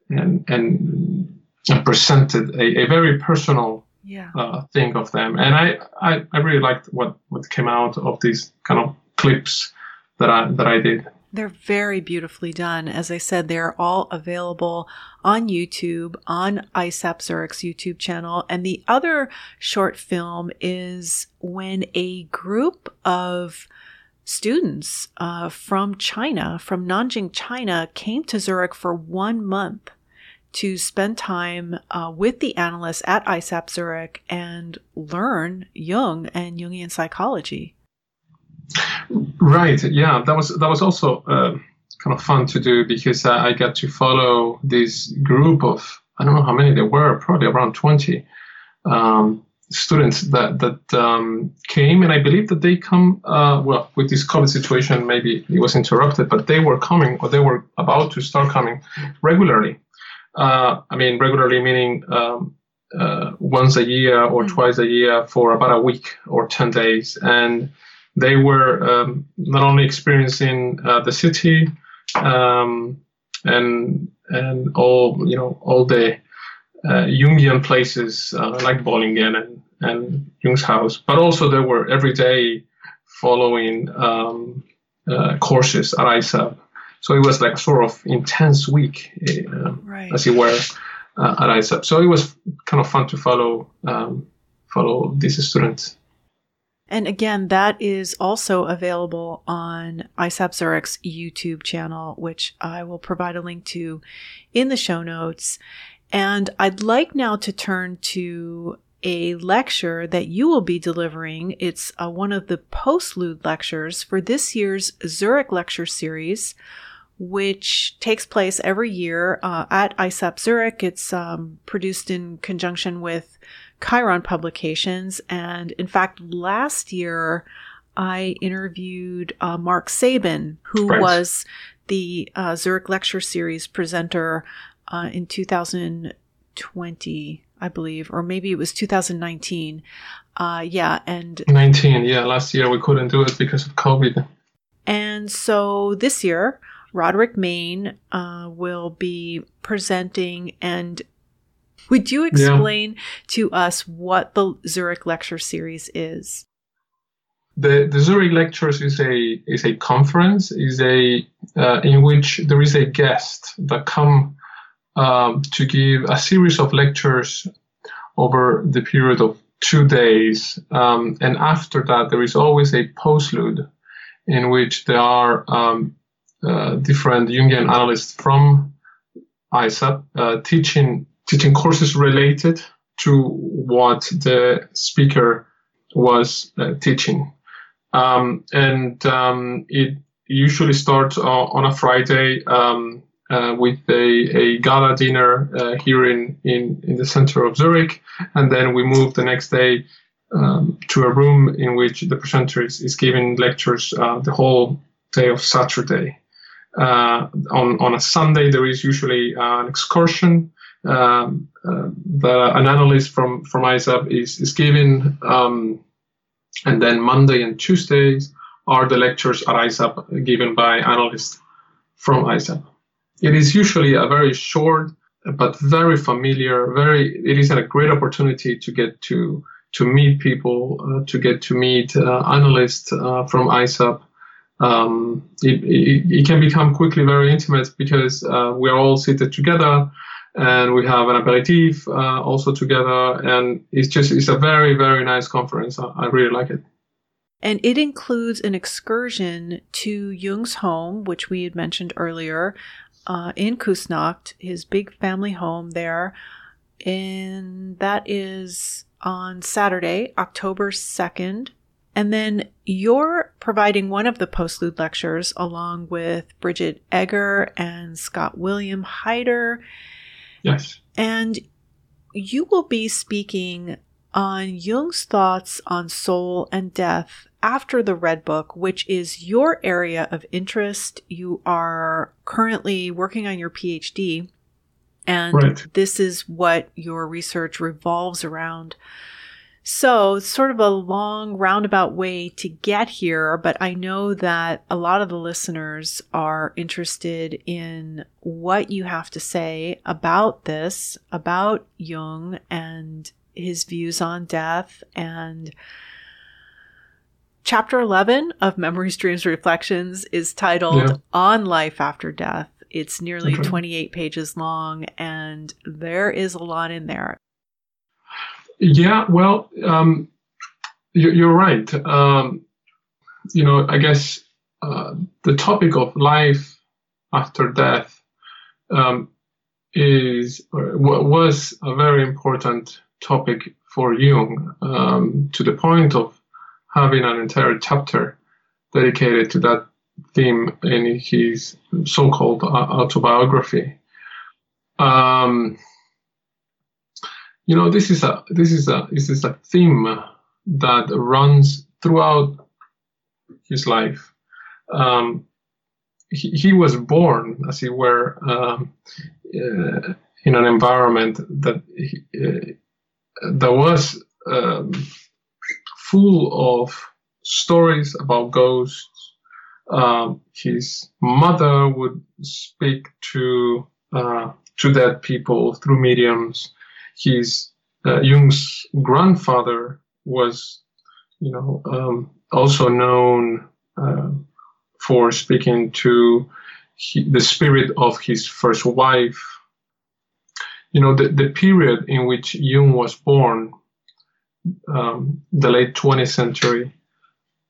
and, and, and presented a, a very personal yeah. uh, thing of them. And I, I, I really liked what, what came out of these kind of clips that I that I did. They're very beautifully done. As I said, they're all available on YouTube, on I S A P Zurich's YouTube channel. And the other short film is when a group of students uh, from China, from Nanjing, China, came to Zurich for one month to spend time uh, with the analysts at I S A P Zurich and learn Jung and Jungian psychology. Right. Yeah, that was that was also uh, kind of fun to do, because I, I got to follow this group of, I don't know how many there were, probably around twenty um, students that that um, came, and I believe that they come uh, well with this COVID situation. Maybe it was interrupted, but they were coming, or they were about to start coming regularly. Uh, I mean, regularly meaning um, uh, once a year or mm-hmm. twice a year for about a week or ten days, and they were um, not only experiencing uh, the city um, and and all you know all the uh, Jungian places uh, like Bollingen and, and Jung's house, but also they were every day following um, uh, courses at I S A B. So it was like sort of intense week, uh, right. as it were, uh, at I S A B. So it was kind of fun to follow um, follow these students. And again, that is also available on I S A P Zurich's YouTube channel, which I will provide a link to in the show notes. And I'd like now to turn to a lecture that you will be delivering. It's uh, one of the postlude lectures for this year's Zurich Lecture Series, which takes place every year uh, at I S A P Zurich. It's um, produced in conjunction with Chiron Publications. And in fact, last year, I interviewed uh, Mark Saban, who Friends. was the uh, Zurich Lecture Series presenter uh, in two thousand twenty, I believe, or maybe it was two thousand nineteen. Uh, yeah. And nineteen. Yeah. Last year, we couldn't do it because of COVID. And so this year, Roderick Main uh, will be presenting. And would you explain yeah. to us what the Zurich Lecture Series is? The the Zurich Lectures is a is a conference is a uh, in which there is a guest that come um, to give a series of lectures over the period of two days, um, and after that there is always a postlude in which there are um, uh, different Jungian analysts from I S A P uh, teaching. teaching courses related to what the speaker was uh, teaching. Um, and um, it usually starts uh, on a Friday um, uh, with a, a gala dinner uh, here in, in, in the center of Zurich. And then we move the next day um, to a room in which the presenter is, is giving lectures uh, the whole day of Saturday. Uh, on, on a Sunday, there is usually uh, an excursion. Um, uh, the, an analyst from, from I S A B is, is given, um, and then Monday and Tuesdays are the lectures at I S A B given by analysts from I S A B. It is usually a very short but very familiar, very. It is a great opportunity to get to, to meet people, uh, to get to meet uh, analysts uh, from I S A B. Um, it, it, it can become quickly very intimate because uh, we are all seated together. And we have an aperitif uh, also together. And it's just, it's a very, very nice conference. I, I really like it. And it includes an excursion to Jung's home, which we had mentioned earlier, uh, in Kusnacht, his big family home there. And that is on Saturday, October second. And then you're providing one of the postlude lectures along with Bridget Egger and Scott William Heider. Yes. And you will be speaking on Jung's thoughts on soul and death after the Red Book, which is your area of interest. You are currently working on your PhD, and right. this is what your research revolves around. So it's sort of a long roundabout way to get here, but I know that a lot of the listeners are interested in what you have to say about this, about Jung and his views on death. And chapter eleven of Memories, Dreams, Reflections is titled yeah. On Life After Death. It's nearly okay. twenty-eight pages long, and there is a lot in there. Yeah, well, um, you, you're right. Um, you know, I guess uh, the topic of life after death um, is or was a very important topic for Jung, um, to the point of having an entire chapter dedicated to that theme in his so-called autobiography. Um, You know, this is a this is a this is a theme that runs throughout his life. Um, he, he was born, as it were, um, uh, in an environment that he, uh, that was um, full of stories about ghosts. Um, his mother would speak to uh, to dead people through mediums. His uh, Jung's grandfather was, you know, um, also known uh, for speaking to he, the spirit of his first wife. You know, the, the period in which Jung was born, um, the late twentieth century,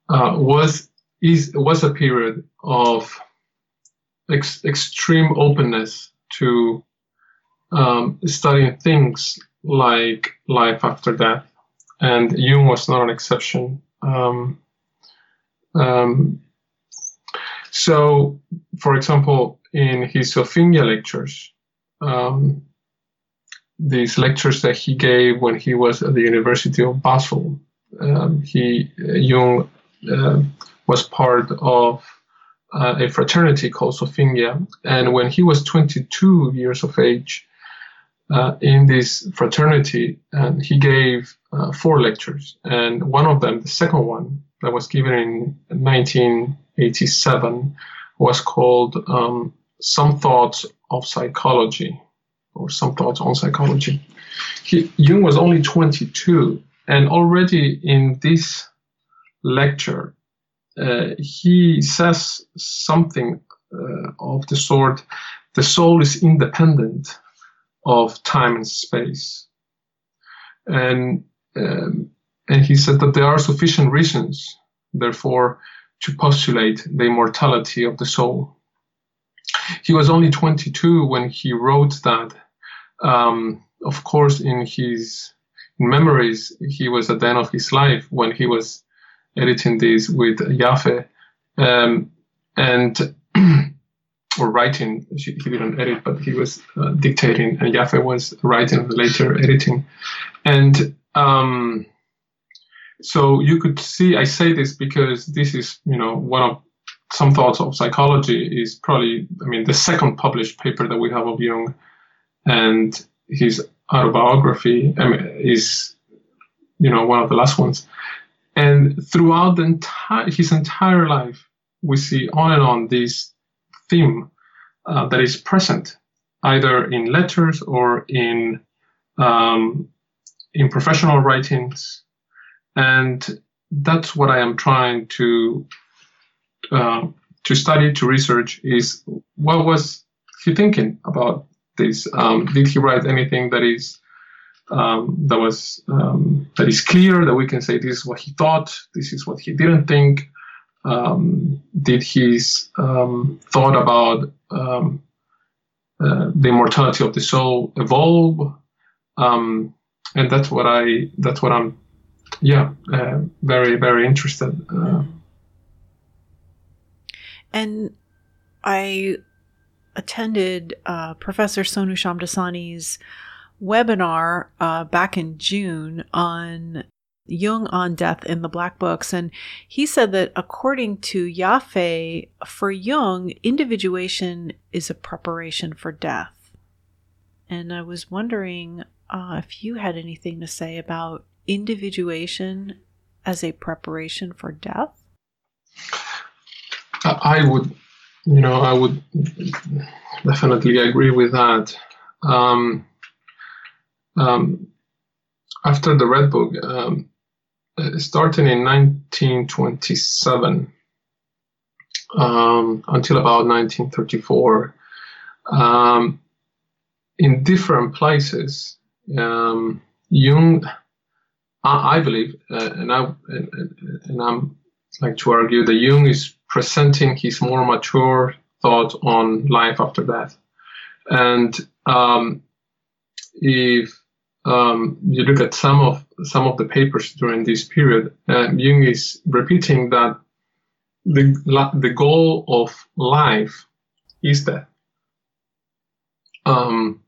uh, was is was a period of ex- extreme openness to Um, studying things like life after death, and Jung was not an exception. Um, um, so, for example, in his Zofingia lectures, um, these lectures that he gave when he was at the University of Basel, um, he Jung uh, was part of uh, a fraternity called Zofingia, and when he was twenty-two years of age, Uh, in this fraternity, and he gave uh, four lectures, and one of them, the second one that was given in nineteen eighty-seven, was called um, Some Thoughts of Psychology, or Some Thoughts on Psychology. He, Jung was only twenty-two, and already in this lecture, uh, he says something uh, of the sort, the soul is independent of time and space, and um, and he said that there are sufficient reasons, therefore, to postulate the immortality of the soul. He was only twenty-two when he wrote that. Um, of course, in his memories, he was at the end of his life when he was editing these with Jaffe, um, and. or writing, he didn't edit, but he was uh, dictating, and Jaffe was writing, later editing. And um, so you could see, I say this because this is, you know, one of Some Thoughts of Psychology is probably, I mean, the second published paper that we have of Jung, and his autobiography I mean, is, you know, one of the last ones. And throughout the entire his entire life, we see on and on these theme uh, that is present either in letters or in um, in professional writings, and that's what I am trying to uh, to study, to research, is what was he thinking about this? Um, did he write anything that is um, that was um, that is clear that we can say this is what he thought, this is what he didn't think? Um, did his um, thought about um, uh, the immortality of the soul evolve? Um, and that's what I, that's what I'm, yeah, uh, very, very interested. Uh. And I attended uh, Professor Sonu Shamdasani's webinar uh, back in June on Jung on death in the Black Books. And he said that according to Jaffé, for Jung, individuation is a preparation for death. And I was wondering uh, if you had anything to say about individuation as a preparation for death? I would, you know, I would definitely agree with that. Um, um, after the Red Book, um, starting in nineteen twenty-seven um, until about nineteen thirty-four, um, in different places, um, Jung, I, I believe, uh, and, I, and, and I'm like to argue that Jung is presenting his more mature thought on life after death. And um, if um, you look at some of some of the papers during this period, uh, Jung is repeating that the the goal of life is death. Um,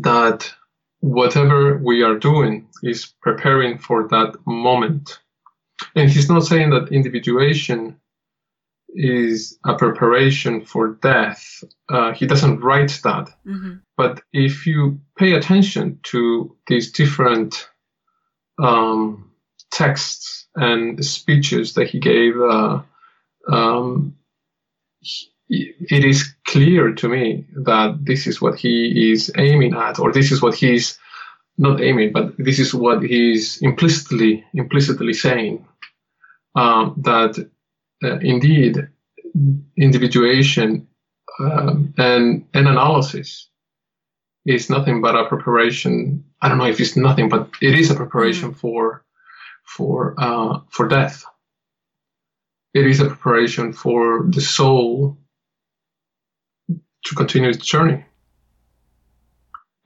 that whatever we are doing is preparing for that moment. And he's not saying that individuation is a preparation for death. Uh, he doesn't write that. Mm-hmm. But if you pay attention to these different um, texts and speeches that he gave, uh, um, he, it is clear to me that this is what he is aiming at, or this is what he's not aiming, but this is what he's implicitly implicitly saying, um, that Uh, indeed, individuation um, and, and analysis is nothing but a preparation. I don't know if it's nothing, but it is a preparation for for uh, for death. It is a preparation for the soul to continue its journey.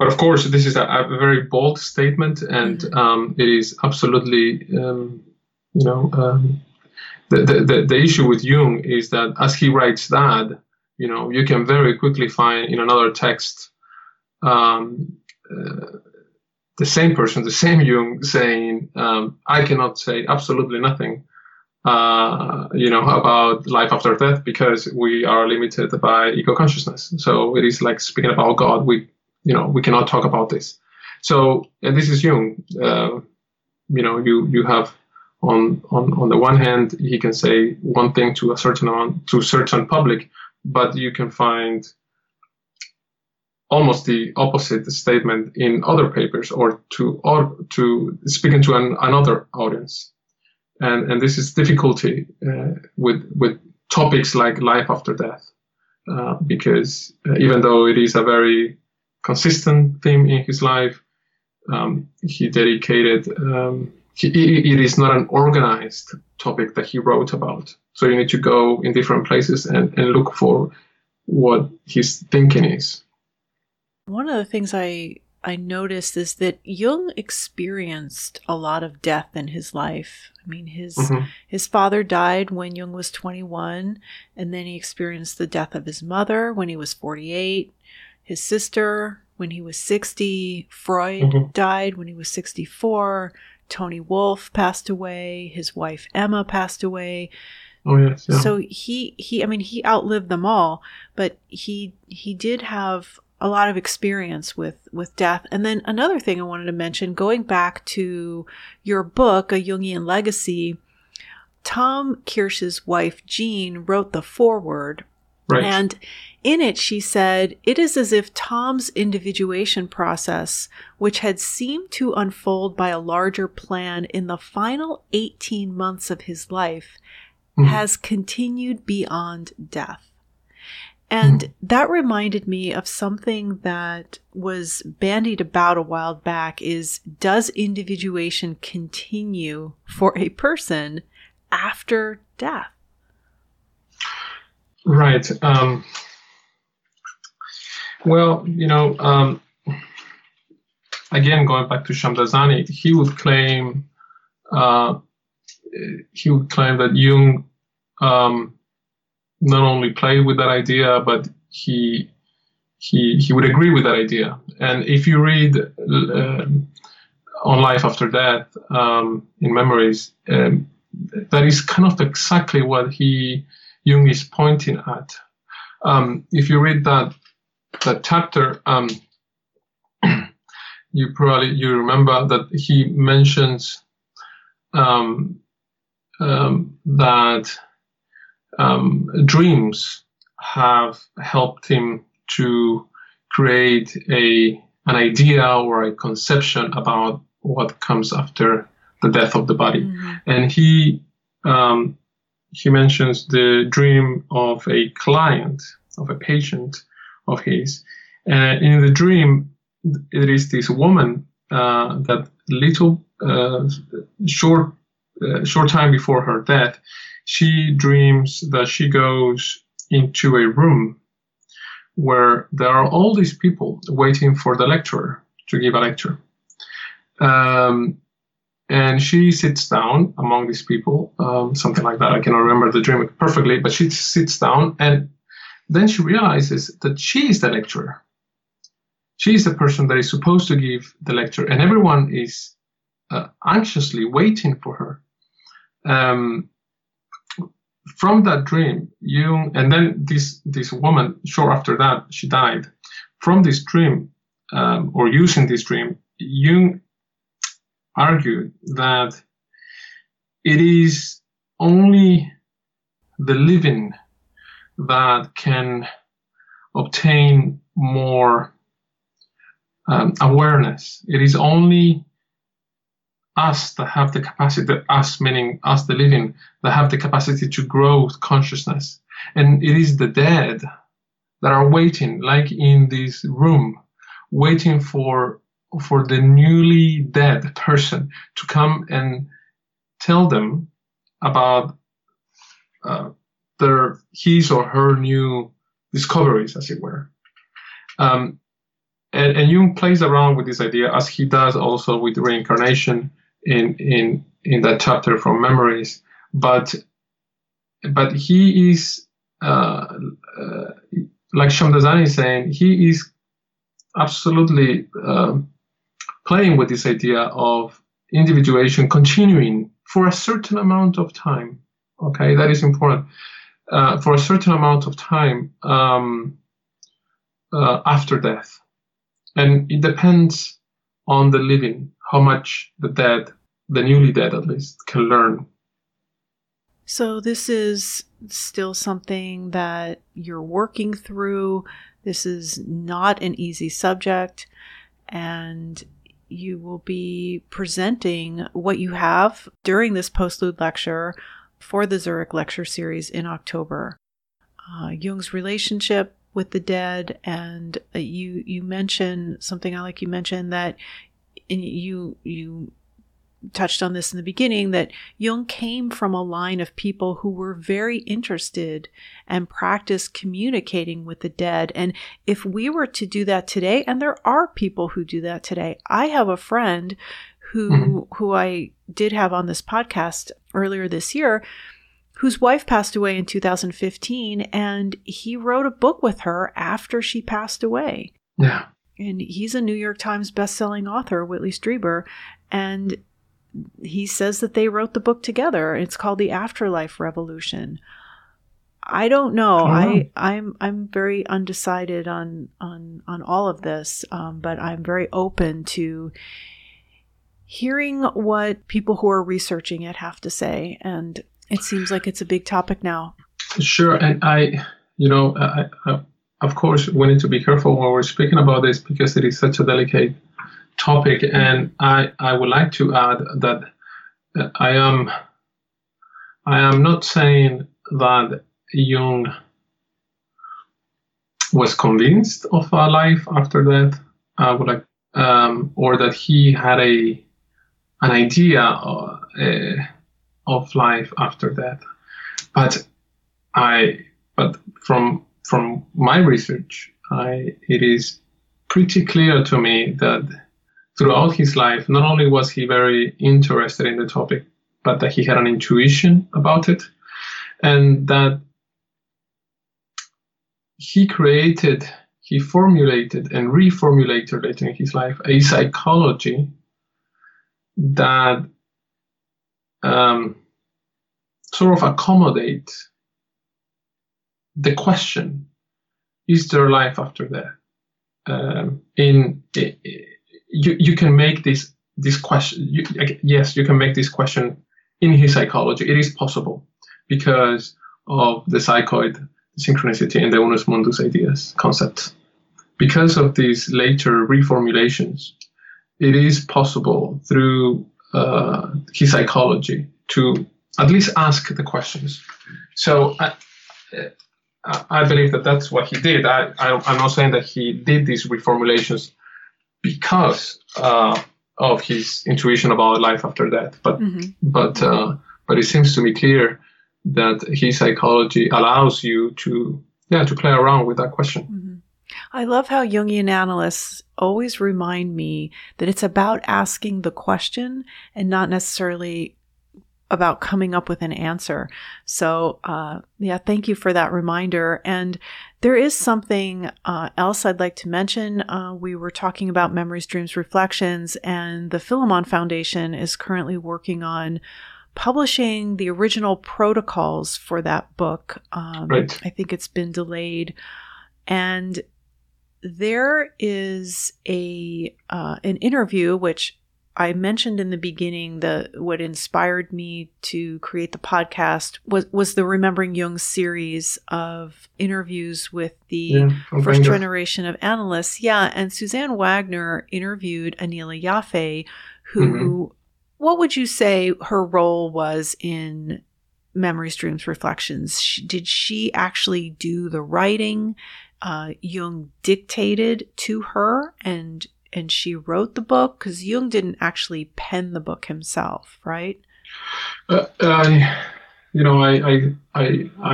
But of course, this is a, a very bold statement, and um, it is absolutely, um, you know. Um, The, the the issue with Jung is that as he writes that, you know, you can very quickly find in another text um, uh, the same person, the same Jung saying, um, I cannot say absolutely nothing, uh, you know, about life after death because we are limited by ego-consciousness. So it is like speaking about God. We, you know, we cannot talk about this. So, and this is Jung, uh, you know, you, you have... On, on on the one hand, he can say one thing to a certain amount, to certain public, but you can find almost the opposite statement in other papers or to or to speaking to an, another audience, and and this is difficulty uh, with with topics like life after death, uh, because even though it is a very consistent theme in his life, um, he dedicated. Um, He, it is not an organized topic that he wrote about. So you need to go in different places and, and look for what his thinking is. One of the things I, I noticed is that Jung experienced a lot of death in his life. I mean, his mm-hmm. his father died when Jung was twenty-one, and then he experienced the death of his mother when he was forty-eight, his sister when he was sixty, Freud mm-hmm. died when he was sixty-four, Tony Wolfe passed away. His wife, Emma, passed away. Oh, yes. Yeah. So he, he, I mean, he outlived them all, but he, he did have a lot of experience with, with death. And then another thing I wanted to mention, going back to your book, A Jungian Legacy, Tom Kirsch's wife, Jean, wrote the foreword. Right. And in it, she said, it is as if Tom's individuation process, which had seemed to unfold by a larger plan in the final eighteen months of his life, mm-hmm. has continued beyond death. And mm-hmm. that reminded me of something that was bandied about a while back is, does individuation continue for a person after death? Right. Um, well, you know, um, again, going back to Shamdasani, he would claim uh, he would claim that Jung um, not only played with that idea, but he he he would agree with that idea. And if you read uh, On Life After Death um, in Memories, um, that is kind of exactly what he Jung is pointing at. Um, if you read that that chapter, um, you probably you remember that he mentions um, um, that um, dreams have helped him to create a an idea or a conception about what comes after the death of the body. Mm-hmm. And he um, he mentions the dream of a client, of a patient of his. And in the dream, it is this woman uh, that little uh, short uh, short time before her death, she dreams that she goes into a room where there are all these people waiting for the lecturer to give a lecture. Um, and she sits down among these people, um, something like that. I cannot remember the dream perfectly, but she sits down, and then she realizes that she is the lecturer. She is the person that is supposed to give the lecture, and everyone is uh, anxiously waiting for her. Um, From that dream, Jung, and then this this woman, short after that, she died. From this dream, um, or using this dream, Jung argued that it is only the living that can obtain more um, awareness. It is only us that have the capacity, us meaning us the living, that have the capacity to grow consciousness. And it is the dead that are waiting, like in this room, waiting for for the newly dead person to come and tell them about uh, their his or her new discoveries, as it were. Um, and, and Jung plays around with this idea, as he does also with reincarnation, in in in that chapter from Memories, but but he is uh, uh, like Shamdasani is saying, he is absolutely uh, playing with this idea of individuation continuing for a certain amount of time. Okay, that is important. Uh, for a certain amount of time um, uh, after death, and it depends on the living how much the dead, the newly dead at least, can learn. So this is still something that you're working through. This is not an easy subject, and you will be presenting what you have during this postlude lecture for the Zurich Lecture Series in October. Uh, Jung's relationship with the dead, and you you mention something I like you mentioned that And you you touched on this in the beginning, that Jung came from a line of people who were very interested and practiced communicating with the dead. And if we were to do that today, and there are people who do that today. I have a friend who mm-hmm. who I did have on this podcast earlier this year, whose wife passed away in two thousand fifteen, and he wrote a book with her after she passed away. Yeah. And he's a New York Times bestselling author, Whitley Strieber, and he says that they wrote the book together. It's called The Afterlife Revolution. I don't know. Oh. I, I'm I'm very undecided on on, on all of this, um, but I'm very open to hearing what people who are researching it have to say. And it seems like it's a big topic now. Sure, and I, you know, I. I Of course, we need to be careful when we're speaking about this because it is such a delicate topic. And I, I would like to add that I am I am not saying that Jung was convinced of a life after death, I would like, um, or that he had a an idea of, uh, of life after death. But I, but from From my research, I, it is pretty clear to me that throughout his life, not only was he very interested in the topic, but that he had an intuition about it, and that he created he formulated and reformulated later in his life a psychology that um, sort of accommodates the question, is there life after death? Um, in it, it, you, you can make this this question. You, yes, you can make this question in his psychology. It is possible because of the psychoid, the synchronicity, and the unus mundus ideas concept. Because of these later reformulations, it is possible through uh, his psychology to at least ask the questions. So. I, uh, I believe that that's what he did. I, I, I'm not saying that he did these reformulations because uh, of his intuition about life after death, but mm-hmm. but uh, but it seems to me clear that his psychology allows you to yeah to play around with that question. Mm-hmm. I love how Jungian analysts always remind me that it's about asking the question and not necessarily about coming up with an answer. So, uh, yeah, thank you for that reminder. And there is something uh, else I'd like to mention. Uh, we were talking about Memories, Dreams, Reflections, and the Philemon Foundation is currently working on publishing the original protocols for that book. Um, right. I think it's been delayed. And there is a uh, an interview, which I mentioned in the beginning that what inspired me to create the podcast was, was the Remembering Jung series of interviews with the yeah, first generation of analysts. Yeah. And Suzanne Wagner interviewed Aniela Jaffé, who, mm-hmm. what would you say her role was in Memories, Dreams, Reflections? She, did she actually do the writing? Uh, Jung dictated to her and And she wrote the book, because Jung didn't actually pen the book himself, right? Uh, I, you know, I, I I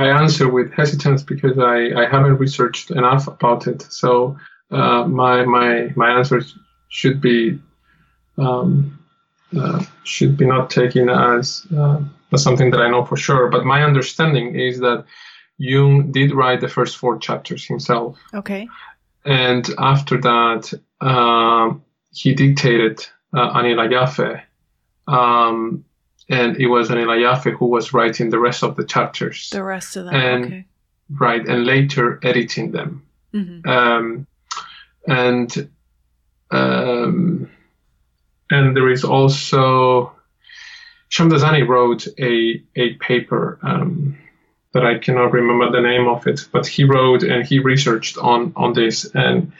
I answer with hesitance because I, I haven't researched enough about it. So uh, my my my answer should be um, uh, should be not taken as uh, as something that I know for sure. But my understanding is that Jung did write the first four chapters himself. Okay. And after that, uh, he dictated uh, Aniela Jaffé. Um, and it was Aniela Jaffé who was writing the rest of the chapters. The rest of them, and, okay. Right, and later editing them. Mm-hmm. Um, and um, and there is also... Shamdasani wrote a, a paper... Um, but I cannot remember the name of it. But he wrote and he researched on, on this, and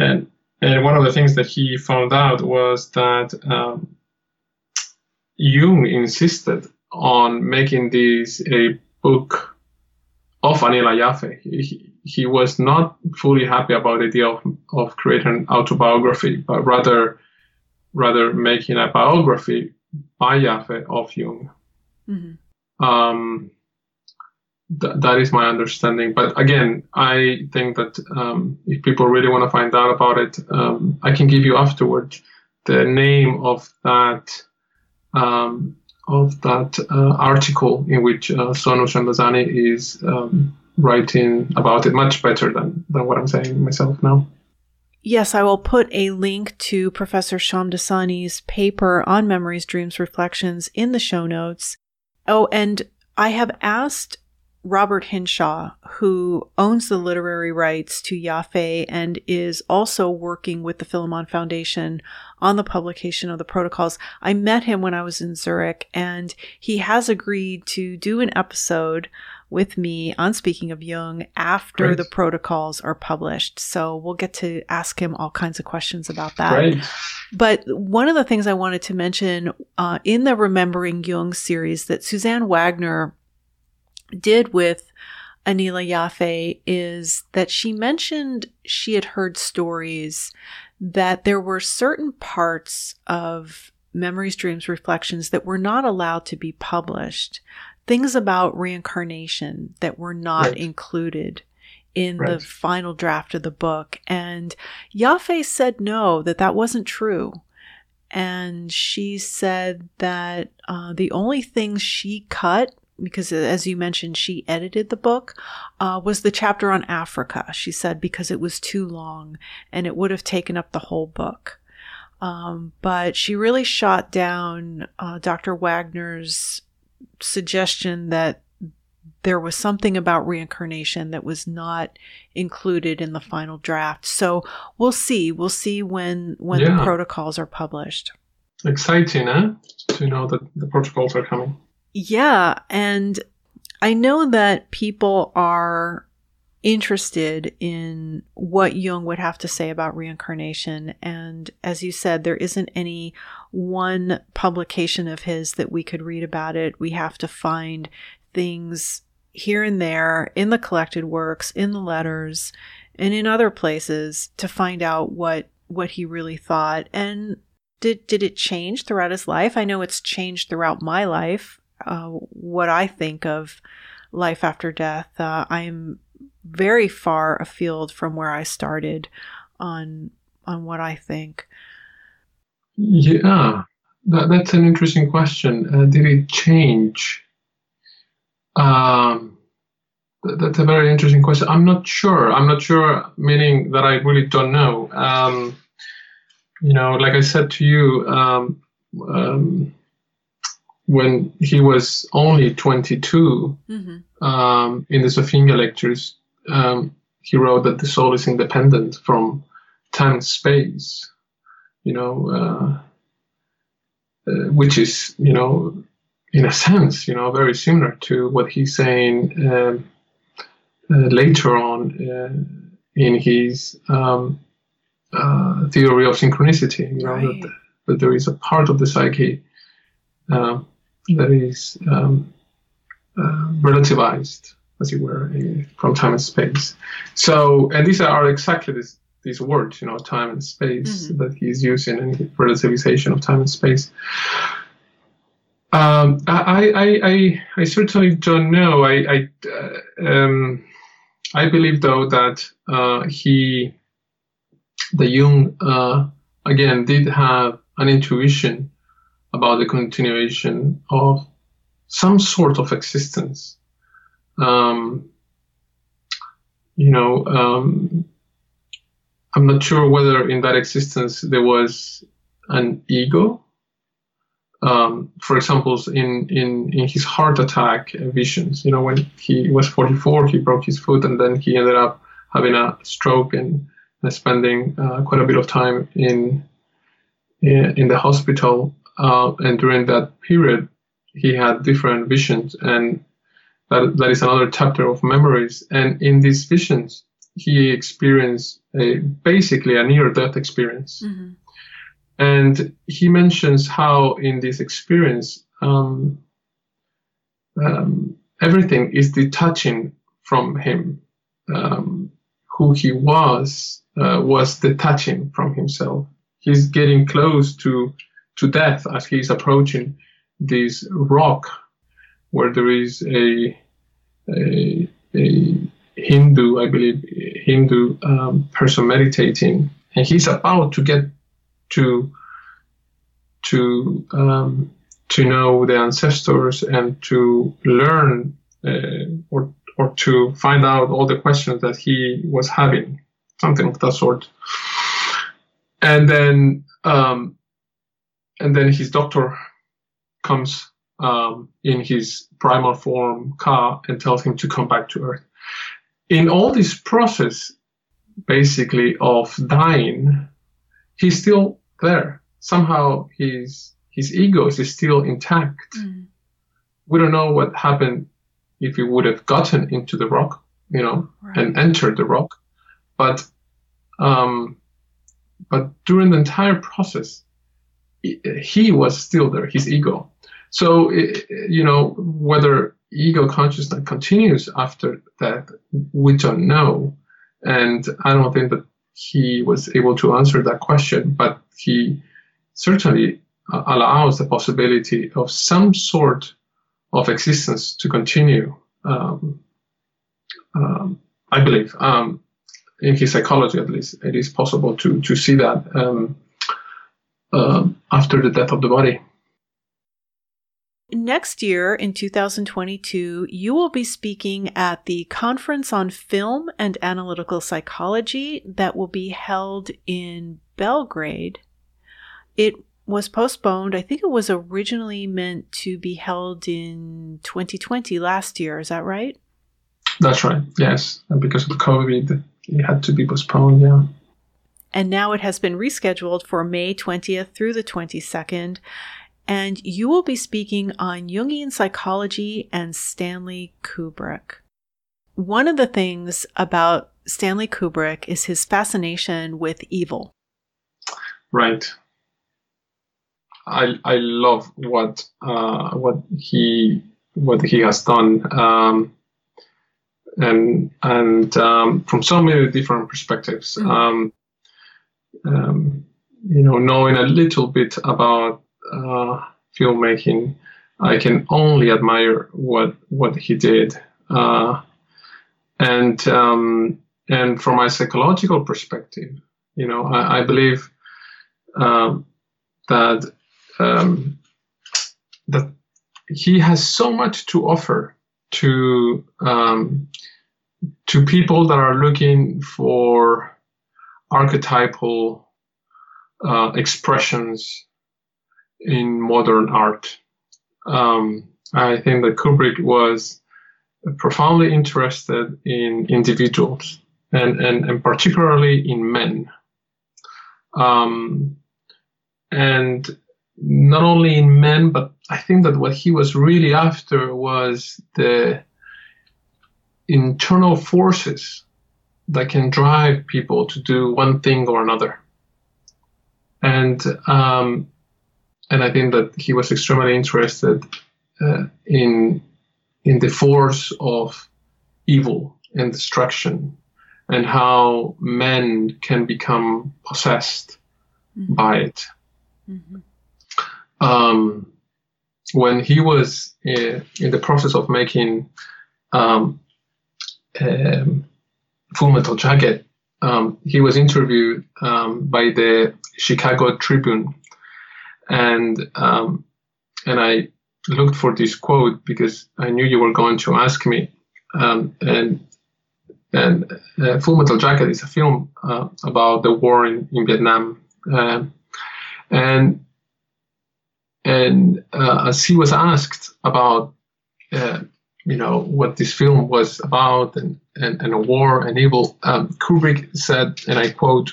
and and one of the things that he found out was that um, Jung insisted on making this a book of Aniela Jaffé. He, he was not fully happy about the idea of, of creating an autobiography, but rather rather making a biography by Jaffé of Jung. Mm-hmm. Um, Th- that is my understanding. But again, I think that um, if people really want to find out about it, um, I can give you afterward the name of that um, of that uh, article in which uh, Sonu Shamdasani is um, writing about it much better than, than what I'm saying myself now. Yes, I will put a link to Professor Shamdasani's paper on Memories, Dreams, Reflections in the show notes. Oh, and I have asked Robert Hinshaw, who owns the literary rights to Jaffé and is also working with the Philemon Foundation on the publication of the protocols. I met him when I was in Zurich, and he has agreed to do an episode with me on Speaking of Jung after Great. The protocols are published. So we'll get to ask him all kinds of questions about that. Great. But one of the things I wanted to mention uh, in the Remembering Jung series that Suzanne Wagner did with Aniela Jaffé is that she mentioned she had heard stories that there were certain parts of Memories, Dreams, Reflections that were not allowed to be published, things about reincarnation that were not right. included in right. the final draft of the book. And Jaffé said no, that that wasn't true. And she said that uh, the only things she cut because as you mentioned, she edited the book, uh, was the chapter on Africa. She said because it was too long and it would have taken up the whole book. Um, but she really shot down uh, Doctor Wagner's suggestion that there was something about reincarnation that was not included in the final draft. So we'll see. We'll see when when yeah. the protocols are published. Exciting, eh? To know that the protocols are coming. Yeah. And I know that people are interested in what Jung would have to say about reincarnation. And as you said, there isn't any one publication of his that we could read about it. We have to find things here and there in the collected works, in the letters, and in other places to find out what, what he really thought. And did, did it change throughout his life? I know it's changed throughout my life, uh, what I think of life after death. Uh, I'm very far afield from where I started on on what I think. Yeah, that, that's an interesting question. Uh, did it change? Um, that, that's a very interesting question. I'm not sure. I'm not sure, meaning that I really don't know. Um, you know, like I said to you, um, um, when he was only twenty-two, mm-hmm. um, in the Zofingia lectures, Um, he wrote that the soul is independent from time and space, you know, uh, uh, which is, you know, in a sense, you know, very similar to what he's saying um, uh, later on uh, in his um, uh, theory of synchronicity, you know, right. that, that there is a part of the psyche uh, that is um, uh, relativized, as it were, from time and space. So, and these are exactly this, these words, you know, time and space, mm-hmm. that he's using in his relativization of time and space. Um, I, I, I, I certainly don't know. I, I, uh, um, I believe though that uh, he, the Jung, uh, again, did have an intuition about the continuation of some sort of existence. Um, you know, um, I'm not sure whether in that existence there was an ego. Um, for example, in, in, in his heart attack visions, you know, when he was forty-four, he broke his foot and then he ended up having a stroke and, and spending uh, quite a bit of time in in, in the hospital. Uh, and during that period, he had different visions, and That, that is another chapter of Memories. And in these visions, he experienced a, basically a near-death experience. Mm-hmm. And he mentions how in this experience, um, um, everything is detaching from him. Um, who he was, uh, was detaching from himself. He's getting close to, to death as he's approaching this rock where there is a, a, a Hindu, I believe, Hindu um, person meditating, and he's about to get to to um, to know the ancestors and to learn uh, or or to find out all the questions that he was having, something of that sort. And then um, and then his doctor comes Um, in his primal form, Ka, and tells him to come back to Earth. In all this process, basically, of dying, he's still there. Somehow his his ego is still intact. Mm. We don't know what happened if he would have gotten into the rock, you know, right. and entered the rock. But um, but during the entire process, he was still there, his ego. So, you know, whether ego consciousness continues after that, we don't know. And I don't think that he was able to answer that question, but he certainly allows the possibility of some sort of existence to continue, um, um, I believe. Um, in his psychology, at least, it is possible to, to see that um, uh, after the death of the body. Next year, in two thousand twenty-two, you will be speaking at the Conference on Film and Analytical Psychology that will be held in Belgrade. It was postponed. I think it was originally meant to be held in twenty twenty, last year. Is that right? That's right, yes. And because of COVID, it had to be postponed, yeah. And now it has been rescheduled for May twentieth through the twenty-second. And you will be speaking on Jungian psychology and Stanley Kubrick. One of the things about Stanley Kubrick is his fascination with evil. Right. I I love what uh, what he what he has done, um, and and um, from so many different perspectives. Mm-hmm. Um, um, you know, knowing a little bit about Uh, filmmaking, I can only admire what what he did, uh, and um, and from my psychological perspective, you know, I, I believe um, that um, that he has so much to offer to um, to people that are looking for archetypal uh, expressions in modern art. Um, I think that Kubrick was profoundly interested in individuals and, and, and particularly in men. Um, and not only in men, but I think that what he was really after was the internal forces that can drive people to do one thing or another. And, um, And I think that he was extremely interested uh, in in the force of evil and destruction, and how men can become possessed mm-hmm. by it. Mm-hmm. Um, when he was uh, in the process of making um, um, Full Metal Jacket, um, he was interviewed um, by the Chicago Tribune. And um, and I looked for this quote because I knew you were going to ask me. Um, and and uh, Full Metal Jacket is a film uh, about the war in, in Vietnam. Uh, and and uh, as he was asked about uh, you know what this film was about and and, and a war and evil, um, Kubrick said, and I quote,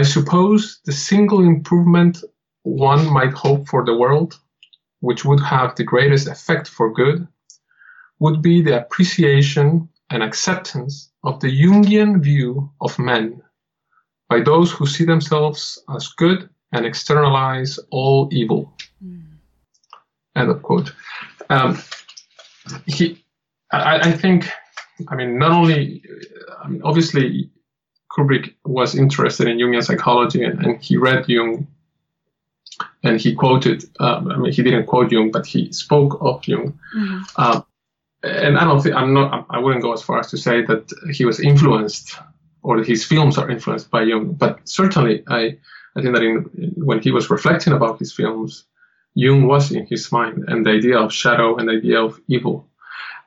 "I suppose the single improvement one might hope for the world, which would have the greatest effect for good, would be the appreciation and acceptance of the Jungian view of men by those who see themselves as good and externalize all evil." Mm. End of quote. Um, he, I, I think, I mean, not only, I mean, obviously, Kubrick was interested in Jungian psychology and, and he read Jung. And he quoted, um, I mean, he didn't quote Jung, but he spoke of Jung. Mm-hmm. Um, and I don't think, I'm not, I wouldn't go as far as to say that he was influenced or that his films are influenced by Jung. But certainly, I, I think that in, when he was reflecting about his films, Jung was in his mind, and the idea of shadow and the idea of evil.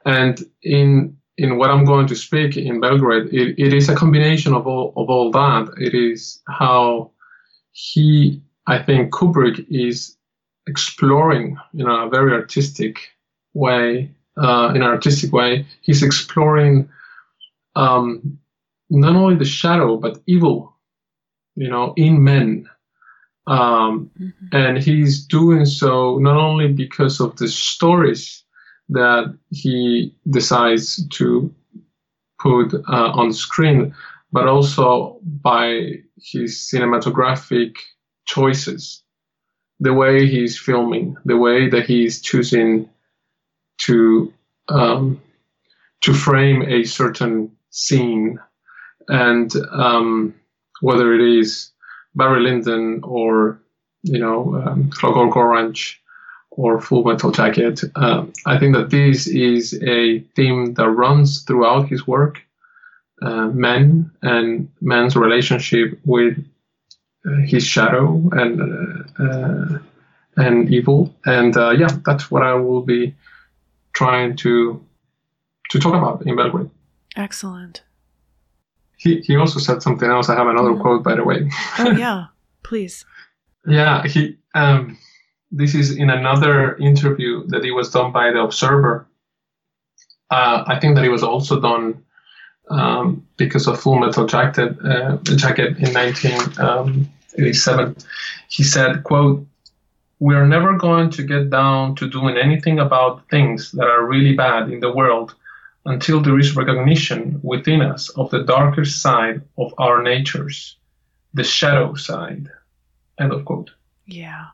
And in in what I'm going to speak in Belgrade, it, it is a combination of all of all that. It is how he... I think Kubrick is exploring in a very artistic way, uh, in an artistic way, he's exploring um, not only the shadow, but evil, you know, in men. Um, mm-hmm. And he's doing so not only because of the stories that he decides to put uh, on screen, but also by his cinematographic choices, the way he's filming, the way that he's choosing to um, to frame a certain scene, and um, whether it is Barry Lyndon or you know um, Clockwork Orange or Full Metal Jacket, um, I think that this is a theme that runs throughout his work: uh, men and men's relationship with Uh, his shadow and uh, uh, and evil. And uh, yeah, that's what I will be trying to to talk about in Belgrade. Excellent. He he also said something else. I have another mm-hmm. quote, by the way. Oh yeah, please. Yeah, he. Um, this is in another interview that it was done by the Observer. Uh, I think that it was also done um, because of Full Metal Jacket, uh, Jacket in nineteen eighty-seven. He said, quote, "We are never going to get down to doing anything about things that are really bad in the world until there is recognition within us of the darker side of our natures, the shadow side." End of quote. Yeah.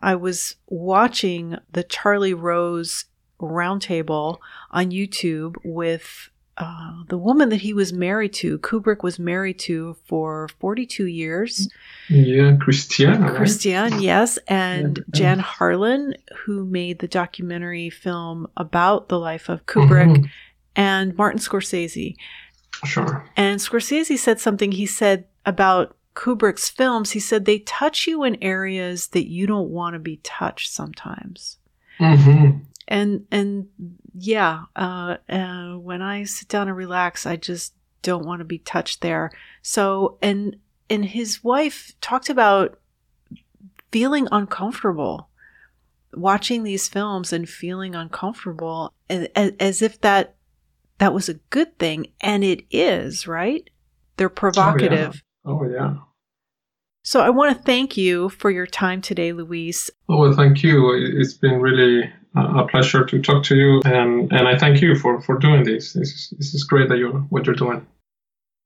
I was watching the Charlie Rose roundtable on YouTube with uh, the woman that he was married to. Kubrick was married to for forty-two years. Yeah, Christiane. Right? Christiane, yes. And yeah. Jan Harlan, who made the documentary film about the life of Kubrick, mm-hmm. and Martin Scorsese. Sure. And Scorsese said something. He said about Kubrick's films, he said they touch you in areas that you don't want to be touched sometimes. Mm-hmm. And and yeah, uh, uh, when I sit down and relax, I just don't want to be touched there. So and and his wife talked about feeling uncomfortable, watching these films and feeling uncomfortable, and, and, as if that that was a good thing, and it is, right? They're provocative. Oh, yeah. Oh, yeah. So I want to thank you for your time today, Luis. Oh, well, thank you. It's been really a pleasure to talk to you. And, and I thank you for, for doing this. This is, this is great that you're, what you're doing.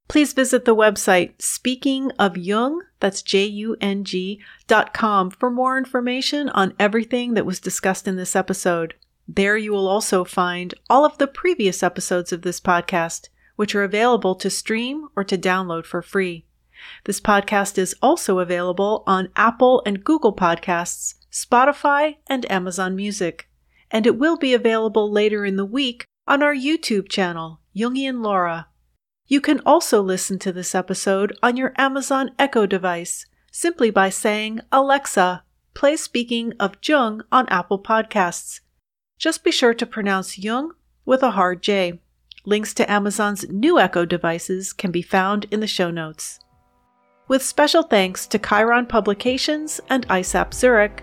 Please visit the website, Speaking of Jung, that's J U N G, dot com for more information on everything that was discussed in this episode. There you will also find all of the previous episodes of this podcast, which are available to stream or to download for free. This podcast is also available on Apple and Google Podcasts, Spotify, and Amazon Music. And it will be available later in the week on our YouTube channel, Jungian Laura. You can also listen to this episode on your Amazon Echo device, simply by saying, "Alexa, play Speaking of Jung" on Apple Podcasts. Just be sure to pronounce Jung with a hard J. Links to Amazon's new Echo devices can be found in the show notes. With special thanks to Chiron Publications and I S A P Zurich,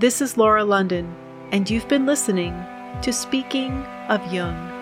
this is Laura London, and you've been listening to Speaking of Jung.